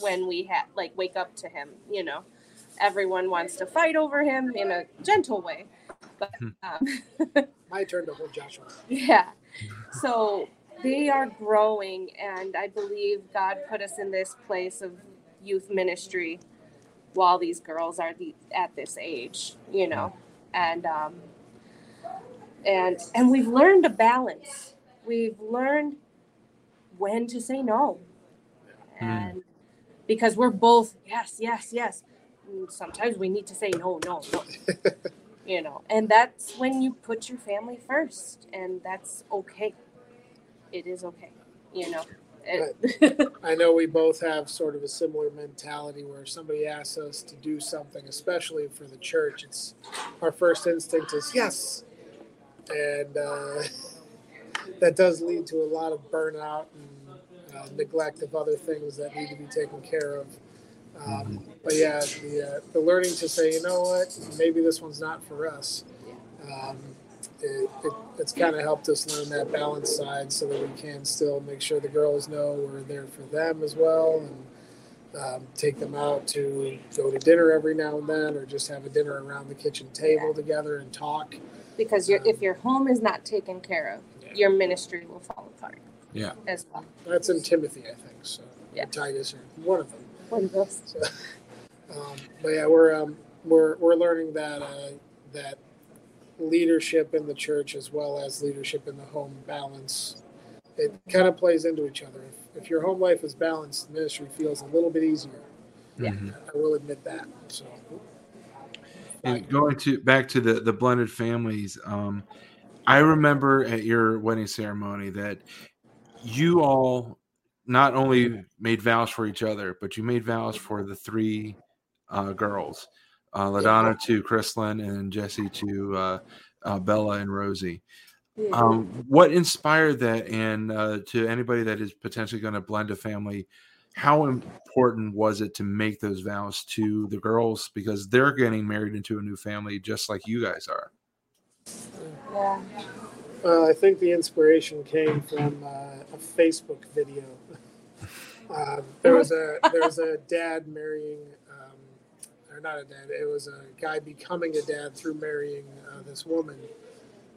when we wake up to him, you know. Everyone wants to fight over him in a gentle way. But, my turn to hold Joshua. Yeah. So they are growing, and I believe God put us in this place of youth ministry while these girls are at this age, you know, and we've learned a balance. We've learned when to say no, and because we're both yes. Sometimes we need to say no, you know, and that's when you put your family first, and that's okay. It is okay, you know. I know we both have sort of a similar mentality where if somebody asks us to do something, especially for the church, it's our first instinct is yes. And that does lead to a lot of burnout and neglect of other things that need to be taken care of. But yeah, the learning to say, you know what, maybe this one's not for us. It's kind of helped us learn that balance side so that we can still make sure the girls know we're there for them as well, and take them out to go to dinner every now and then, or just have a dinner around the kitchen table together and talk. Because if your home is not taken care of, your ministry will fall apart. Yeah, as well. That's in Timothy, I think. So or Titus, or one of them. One of us. So, but yeah, we're learning that that leadership in the church as well as leadership in the home balance. It kind of plays into each other. If your home life is balanced, ministry feels a little bit easier. Yeah, I will admit that. So, and going to back to the blended families, I remember at your wedding ceremony that you all not only made vows for each other, but you made vows for the three girls. LaDonna to Chrislyn, and Jesse to Bella and Rosie. What inspired that? And to anybody that is potentially going to blend a family, how important was it to make those vows to the girls? Because they're getting married into a new family just like you guys are. I think the inspiration came from a Facebook video. There was a dad marrying... not a dad, it was a guy becoming a dad through marrying this woman,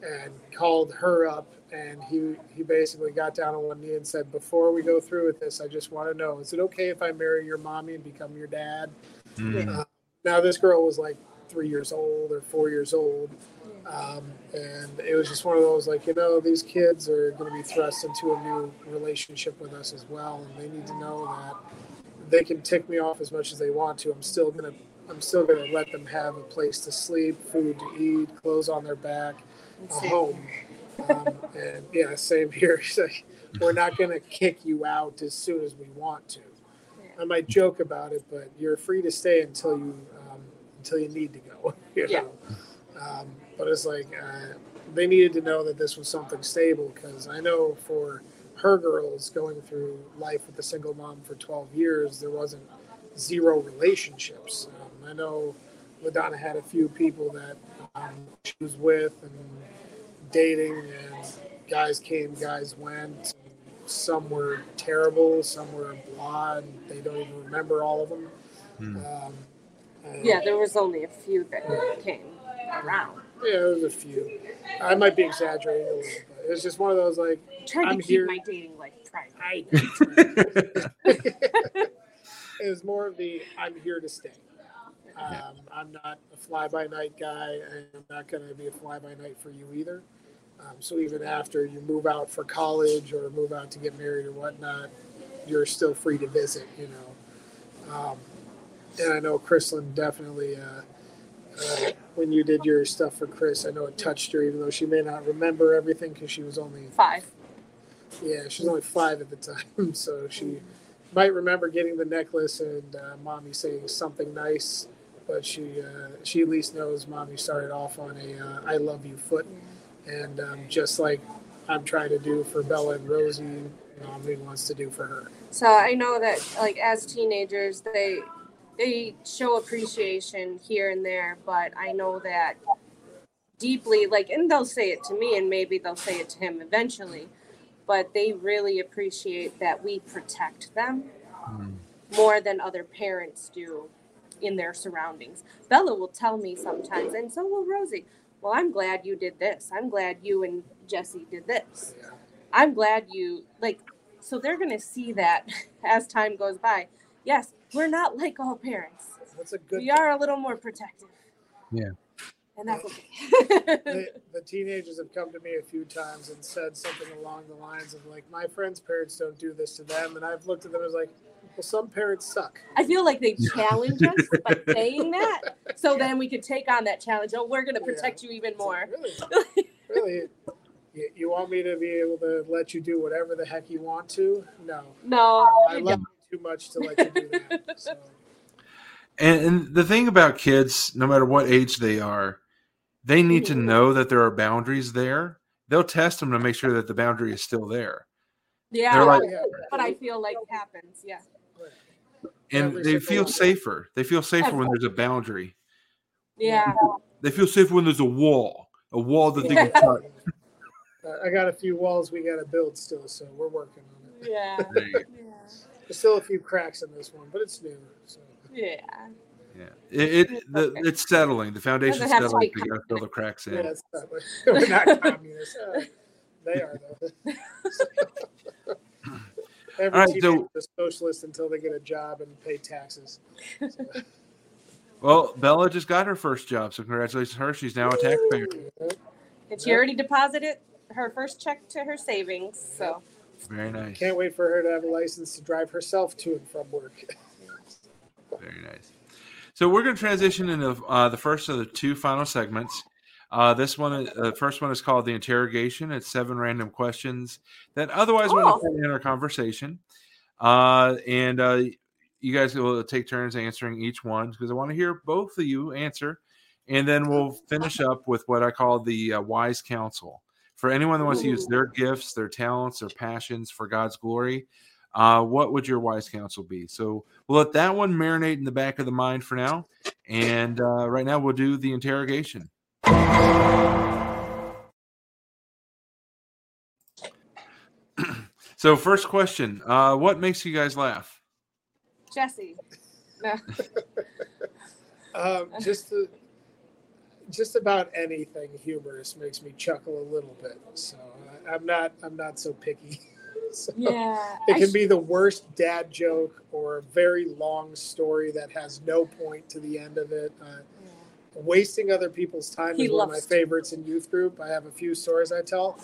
and called her up, and he basically got down on one knee and said, before we go through with this, I just want to know, is it okay if I marry your mommy and become your dad? Now this girl was like 3 years old or 4 years old, and it was just one of those, like, you know, these kids are going to be thrust into a new relationship with us as well, and they need to know that they can tick me off as much as they want to, I'm still going to let them have a place to sleep, food to eat, clothes on their back, a home. And yeah, same here. Like, we're not going to kick you out as soon as we want to. I might joke about it, but you're free to stay until you need to go. You know? But it's like they needed to know that this was something stable, because I know for her girls going through life with a single mom for 12 years, there wasn't zero relationships. I know LaDonna had a few people that she was with and dating, and guys came, guys went. Some were terrible, some were blah, and they don't even remember all of them. There was only a few that came around. Yeah, there was a few. I might be exaggerating a little bit. It was just one of those, like, I'm trying to keep my dating life private. It was more of the, I'm here to stay. I'm not a fly-by-night guy, and I'm not going to be a fly-by-night for you either. So even after you move out for college or move out to get married or whatnot, you're still free to visit, you know. And I know Chrislyn definitely, when you did your stuff for Chris, I know it touched her, even though she may not remember everything because she was only 5. Yeah, she was only 5 at the time, so she might remember getting the necklace and mommy saying something nice, but she at least knows mommy started off on a I love you foot, and just like I'm trying to do for Bella and Rosie, mommy wants to do for her. So I know that like as teenagers they show appreciation here and there, but I know that deeply, like, and they'll say it to me and maybe they'll say it to him eventually, but they really appreciate that we protect them more than other parents do in their surroundings. Bella will tell me sometimes, and so will Rosie, well, I'm glad you did this. I'm glad you and Jesse did this. I'm glad you, like, so they're going to see that as time goes by. Yes, we're not like all parents. That's a good we are a little more protective. Yeah. And that's okay. The teenagers have come to me a few times and said something along the lines of, like, my friends' parents don't do this to them. And I've looked at them as like, well, some parents suck. I feel like they challenge us by saying that. So then we could take on that challenge. Oh, we're going to protect you even more. Like, really? You want me to be able to let you do whatever the heck you want to? No. No. I love you too much to let you do that. So. And the thing about kids, no matter what age they are, they need to know that there are boundaries there. They'll test them to make sure that the boundary is still there. Yeah, that's like, what I feel like happens, yeah. And they feel safer. They feel safer when there's a boundary. Yeah. They feel safer when there's a wall that they can touch. I got a few walls we got to build still, so we're working on it. Yeah. There's still a few cracks in this one, but it's new. So. Yeah. Yeah. It's settling. The foundation's settling. You got to fill the cracks in. Yeah, it's settling. We're not communists. They are, though. Every teenager is a socialist until they get a job and pay taxes. So. Well, Bella just got her first job, so congratulations to her. She's now a taxpayer. And she already deposited her first check to her savings. So very nice. Can't wait for her to have a license to drive herself to and from work. Very nice. So we're going to transition into the first of the two final segments. This one, the first one is called The Interrogation. It's 7 random questions that otherwise wouldn't fit in our conversation. And you guys will take turns answering each one because I want to hear both of you answer. And then we'll finish up with what I call the wise counsel. For anyone that wants to use their gifts, their talents, their passions for God's glory, what would your wise counsel be? So we'll let that one marinate in the back of the mind for now. And right now we'll do the interrogation. So first question, what makes you guys laugh? Jesse. No. Just about anything humorous makes me chuckle a little bit. So I'm not so picky. So yeah, it can be the worst dad joke or a very long story that has no point to the end of it. Wasting other people's time is one of my favorites in youth group. I have a few stories I tell.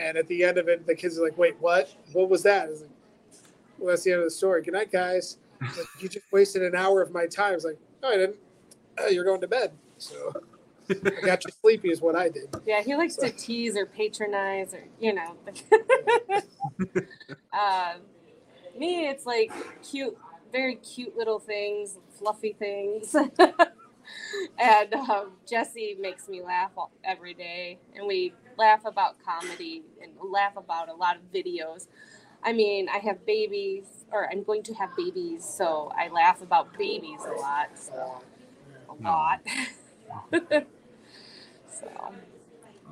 And at the end of it, the kids are like, wait, what was that? It's like, well, that's the end of the story. Good night, guys. Like, you just wasted an hour of my time. It's like, no, I didn't. Oh, you're going to bed. So I got you sleepy is what I did. Yeah, he likes to tease or patronize or, you know. Me, it's like cute, very cute little things, fluffy things. And Jesse makes me laugh every day. And we laugh about comedy and laugh about a lot of videos. I mean, I have babies, or I'm going to have babies, so I laugh about babies a lot. So. So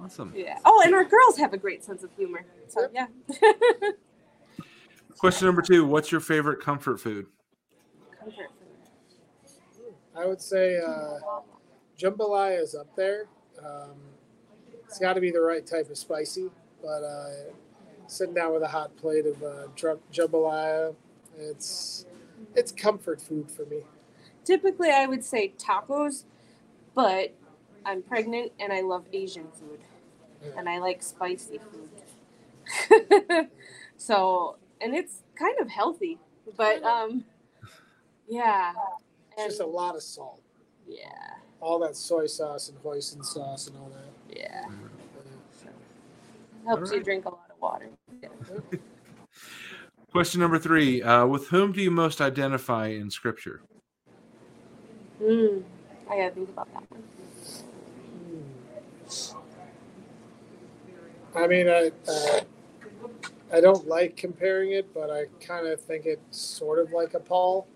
awesome. Yeah. Oh, and our girls have a great sense of humor. So yeah. Question number 2, what's your favorite comfort food? I would say jambalaya is up there. It's got to be the right type of spicy, but sitting down with a hot plate of jambalaya, it's comfort food for me. Typically, I would say tacos, but I'm pregnant and I love Asian food, and I like spicy food. So, and it's kind of healthy, but Yeah. It's just a lot of salt. Yeah. All that soy sauce and hoisin sauce and all that. Yeah. So helps you drink a lot of water. Yeah. Question number 3. With whom do you most identify in Scripture? I got to think about that one. I mean, I don't like comparing it, but I kind of think it's sort of like a Paul,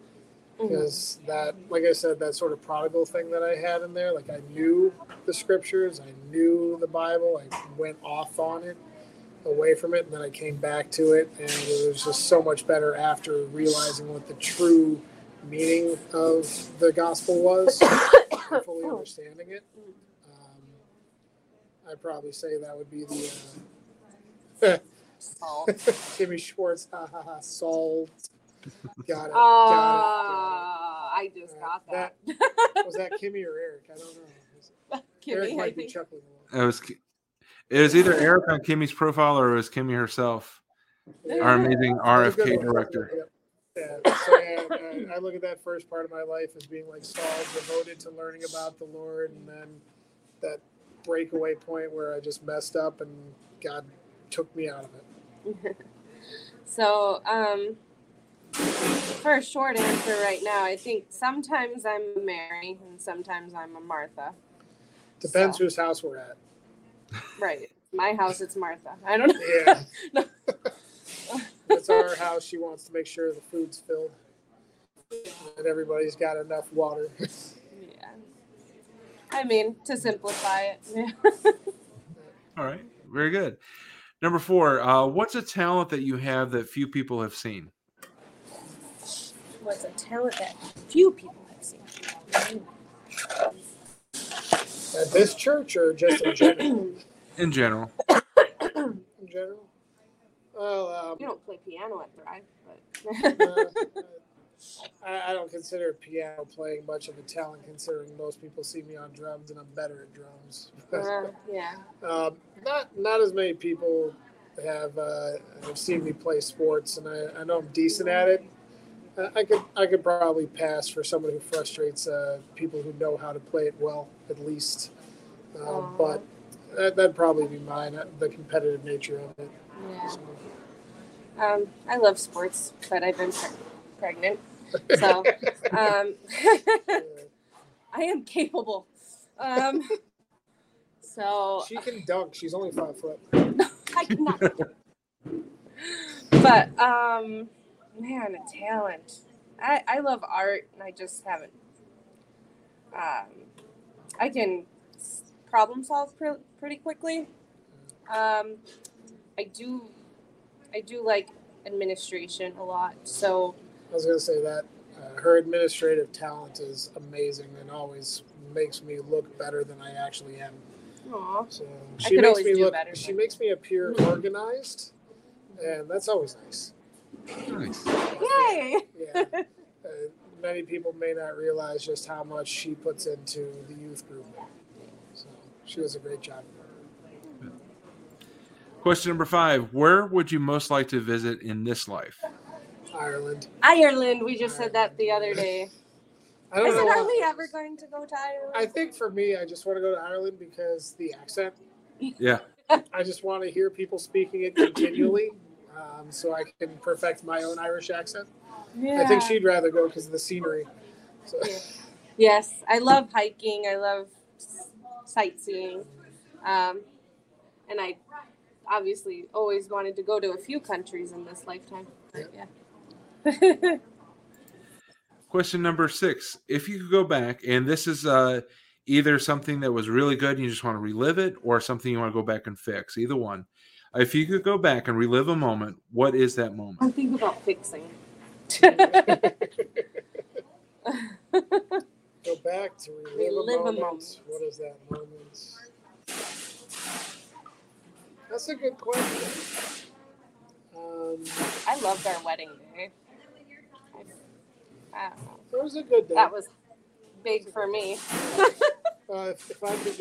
because that, like I said, that sort of prodigal thing that I had in there, like I knew the Scriptures, I knew the Bible, I went off on it, away from it, and then I came back to it, and it was just so much better after realizing what the true meaning of the gospel was, and fully understanding it. I'd probably say that would be the Jimmy Schwartz, Salt. Got it. I just got that. Was that Kimmy or Eric? I don't know. Kimmy, Eric might be chuckling a little. It was either Eric on Kimmy's profile or it was Kimmy herself, our amazing RFK director. Yeah. So, I look at that first part of my life as being like Saul, devoted to learning about the Lord, and then that breakaway point where I just messed up and God took me out of it. So, for a short answer right now, I think sometimes I'm a Mary and sometimes I'm a Martha. Depends whose house we're at. Right. My house, it's Martha. I don't know. Yeah. No. That's our house. She wants to make sure the food's filled and everybody's got enough water. Yeah. I mean, to simplify it. Yeah. All right. Very good. Number 4. What's a talent that you have that few people have seen? What's a talent that few people have seen? At this church or just in general? In general. In general? Well, you don't play piano at Thrive, but... I don't consider piano playing much of a talent, considering most people see me on drums, and I'm better at drums. Yeah. Not as many people have seen me play sports, and I know I'm decent at it. I could probably pass for someone who frustrates people who know how to play it well, at least. But that'd probably be mine, the competitive nature of it. Yeah. So. I love sports, but I've been pregnant. So, I am capable. So she can dunk. She's only 5 foot. I cannot. But man, a talent. I love art, and I just haven't. I can problem solve pretty quickly. I do like administration a lot. So. I was going to say that her administrative talent is amazing and always makes me look better than I actually am. Aww. So she makes me look better. She makes me appear organized, and that's always nice. Nice. Yay! Yeah. Many people may not realize just how much she puts into the youth group. So she does a great job. Question number 5. Where would you most like to visit in this life? Ireland. We just said that the other day. Are we ever going to go to Ireland? I think for me, I just want to go to Ireland because the accent. Yeah. I just want to hear people speaking it continually, so I can perfect my own Irish accent. Yeah. I think she'd rather go because of the scenery. So. Yeah. Yes, I love hiking. I love sightseeing, and I obviously always wanted to go to a few countries in this lifetime. Yeah. Question number 6. If you could go back, and this is either something that was really good and you just want to relive it, or something you want to go back and fix, either one. If you could go back and relive a moment, what is that moment? I think about fixing. Go back to relive a moment. What is that moment? That's a good question. I loved our wedding day. I don't know. That was a good day. That was big for me. If I could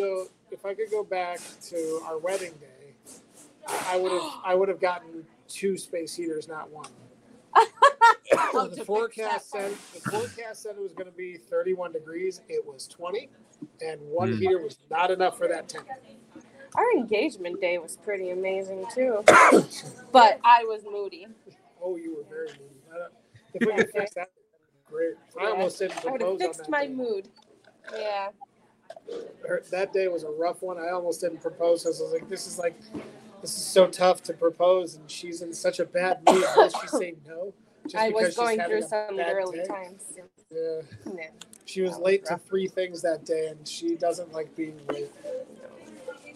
go back to our wedding day, I would have gotten 2 space heaters, not one. So the forecast said it was going to be 31 degrees. It was 20, and one heater was not enough for that tent. Our engagement day was pretty amazing too, but I was moody. Oh, you were very moody. If we could fix that, great. Yeah. I almost didn't propose. I would have fixed my mood. Yeah. That day was a rough one. I almost didn't propose. I was like, this is so tough to propose, and she's in such a bad mood. Does she say no? I was going through some early times. Yeah. No, she was late to three things that day, and she doesn't like being late.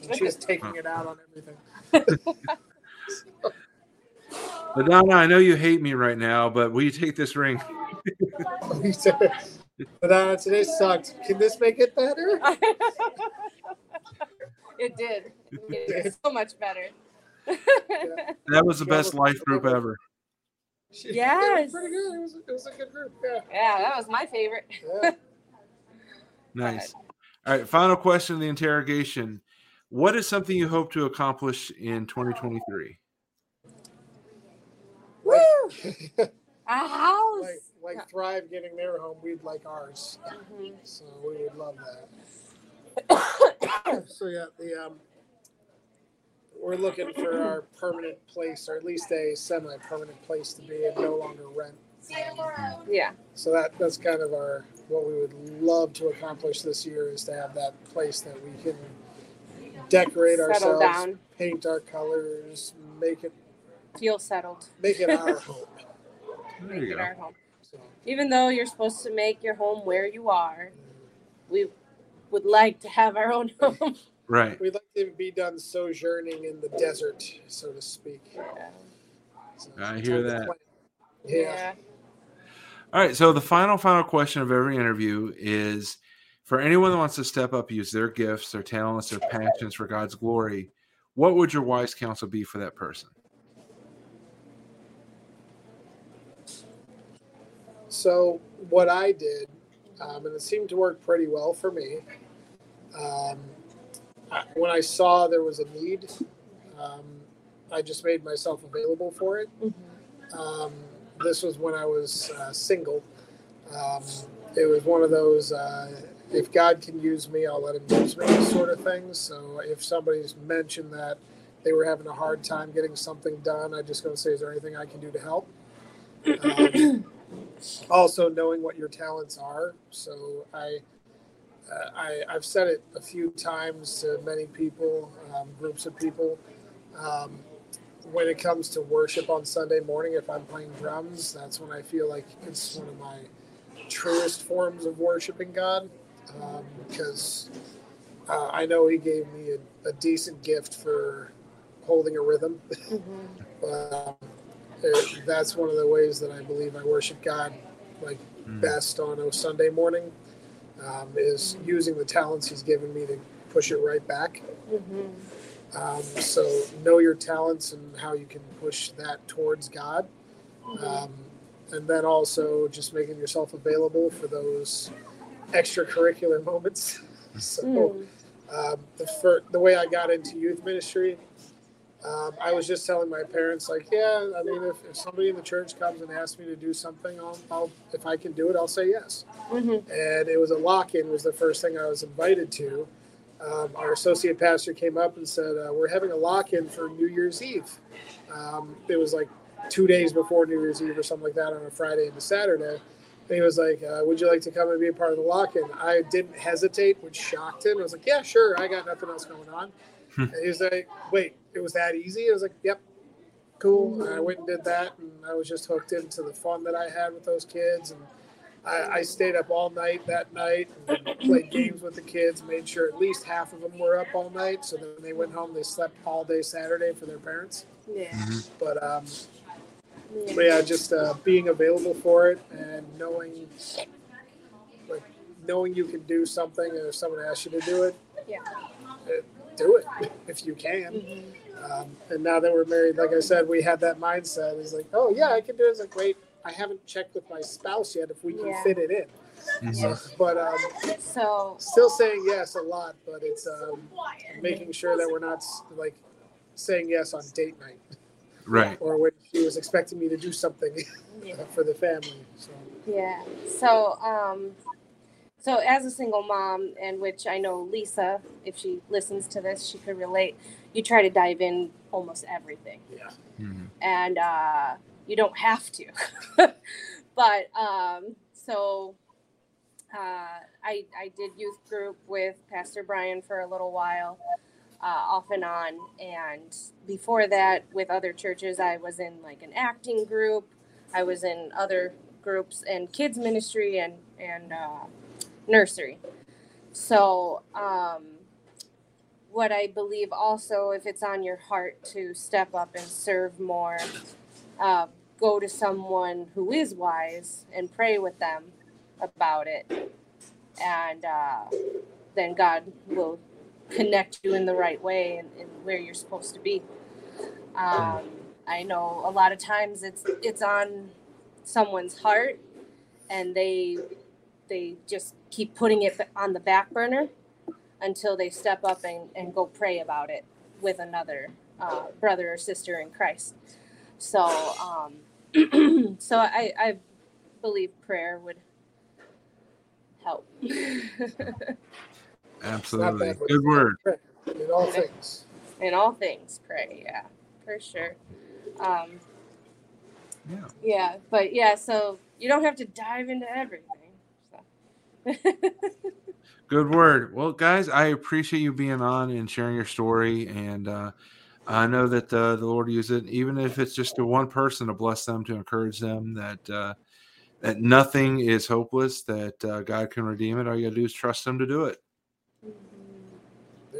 And she was taking it out on everything. LaDonna, I know you hate me right now, but will you take this ring? LaDonna, today sucked. Can this make it better? It did. It did so much better. Yeah. That was the best life group ever. Yes. It was pretty good. It was a good group. Yeah. Yeah, that was my favorite. Yeah. Nice. All right, final question of the interrogation. What is something you hope to accomplish in 2023? Woo! A house. Like Thrive getting their home, we'd like ours. Mm-hmm. So we would love that. So yeah, we're looking for our permanent place, or at least a semi-permanent place to be, and no longer rent. Yeah. So that's kind of what we would love to accomplish this year, is to have that place that we can decorate settle ourselves, down. Paint our colors, make it feel settled. Make it our home. Our home. So. Even though you're supposed to make your home where you are, we would like to have our own home. Right. We'd like to be done sojourning in the desert, so to speak. Yeah. So I hear that. Yeah. All right. So the final question of every interview is, for anyone that wants to step up, use their gifts, their talents, their passions for God's glory, what would your wise counsel be for that person? So what I did, and it seemed to work pretty well for me, when I saw there was a need, I just made myself available for it. Mm-hmm. This was when I was single. It was one of those... if God can use me, I'll let him use me, sort of thing. So if somebody's mentioned that they were having a hard time getting something done, I'm just going to say, is there anything I can do to help? Also knowing what your talents are. So I've said it a few times to many people, groups of people. When it comes to worship on Sunday morning, if I'm playing drums, that's when I feel like it's one of my truest forms of worshiping God. Because I know he gave me a decent gift for holding a rhythm. Mm-hmm. That's one of the ways that I believe I worship God best on a Sunday morning, is using the talents he's given me to push it right back. Mm-hmm. So know your talents and how you can push that towards God. And then also just making yourself available for those extracurricular moments. The way I got into youth ministry, I was just telling my parents, if somebody in the church comes and asks me to do something, if I can do it, I'll say yes. Mm-hmm. And it was a lock-in, was the first thing I was invited to. Our associate pastor came up and said, we're having a lock-in for New Year's Eve. It was 2 days before New Year's Eve or something like that, on a Friday and a Saturday. And he was like, would you like to come and be a part of the lock-in? I didn't hesitate, which shocked him. I was like, yeah, sure. I got nothing else going on. And he was like, wait, it was that easy? I was like, yep, cool. And I went and did that, and I was just hooked into the fun that I had with those kids. And I stayed up all night that night and played games with the kids, made sure at least half of them were up all night. So then when they went home, they slept all day Saturday for their parents. Yeah. But... But yeah, just being available for it and knowing you can do something, and if someone asks you to do it, do it if you can. Mm-hmm. And now that we're married, like I said, we had that mindset. It's like, oh yeah, I can do it. It's like, wait, I haven't checked with my spouse yet if we can fit it in. Mm-hmm. So still saying yes a lot, but it's making sure that we're not saying yes on date night. right? Or when she was expecting me to do something for the family. So. Yeah. So, so as a single mom, and which I know Lisa, if she listens to this, she could relate. You try to dive in almost everything. Yeah. Mm-hmm. And you don't have to, but so. I did youth group with Pastor Brian for a little while, off and on. And before that, with other churches, I was in like an acting group. I was in other groups and kids ministry and nursery. So what I believe also, if it's on your heart to step up and serve more, go to someone who is wise and pray with them about it, and then God will connect you in the right way and where you're supposed to be. I know a lot of times it's on someone's heart, and they just keep putting it on the back burner until they step up and go pray about it with another brother or sister in Christ. So so I believe prayer would help. Absolutely. Good word. In all things. In all things, pray. Yeah, for sure. Yeah. Yeah, but yeah, so you don't have to dive into everything. So. Good word. Well, guys, I appreciate you being on and sharing your story. And I know that the Lord used it, even if it's just to one person, to bless them, to encourage them, that nothing is hopeless, that God can redeem it. All you got to do is trust him to do it.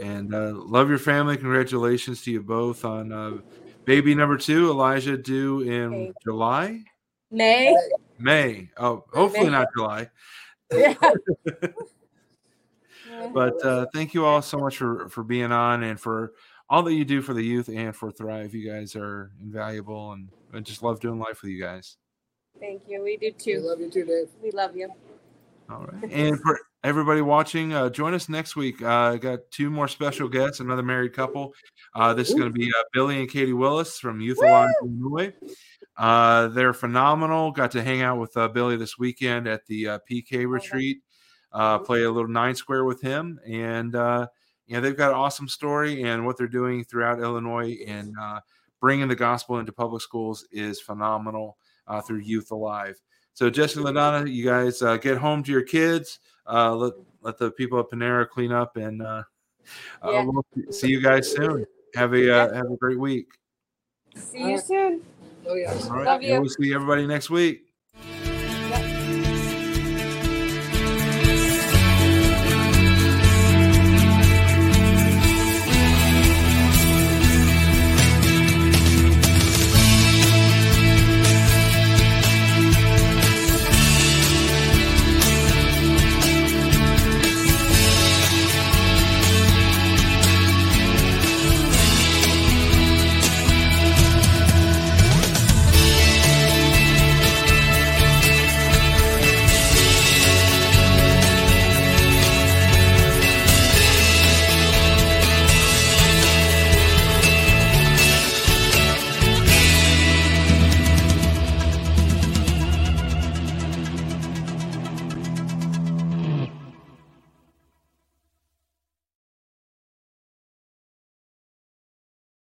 And love your family. Congratulations to you both on baby number 2, Elijah, due in July? May. Oh, hopefully not July. Yeah. But thank you all so much for being on and for all that you do for the youth and for Thrive. You guys are invaluable, and I just love doing life with you guys. Thank you. We do too. We love you too, Dave. We love you. All right. And for everybody watching, join us next week. I got 2 more special guests, another married couple. This is going to be Billy and Katie Willis from Youth Alive, Illinois. They're phenomenal. Got to hang out with Billy this weekend at the PK retreat, play a little 9-square with him. And they've got an awesome story, and what they're doing throughout Illinois and bringing the gospel into public schools is phenomenal. Through Youth Alive. So Jesse and LaDonna, you guys get home to your kids. Let the people at Panera clean up, and we'll see you guys soon. Have a great week. See you soon. Oh, yeah. All right. Love you. We'll see everybody next week.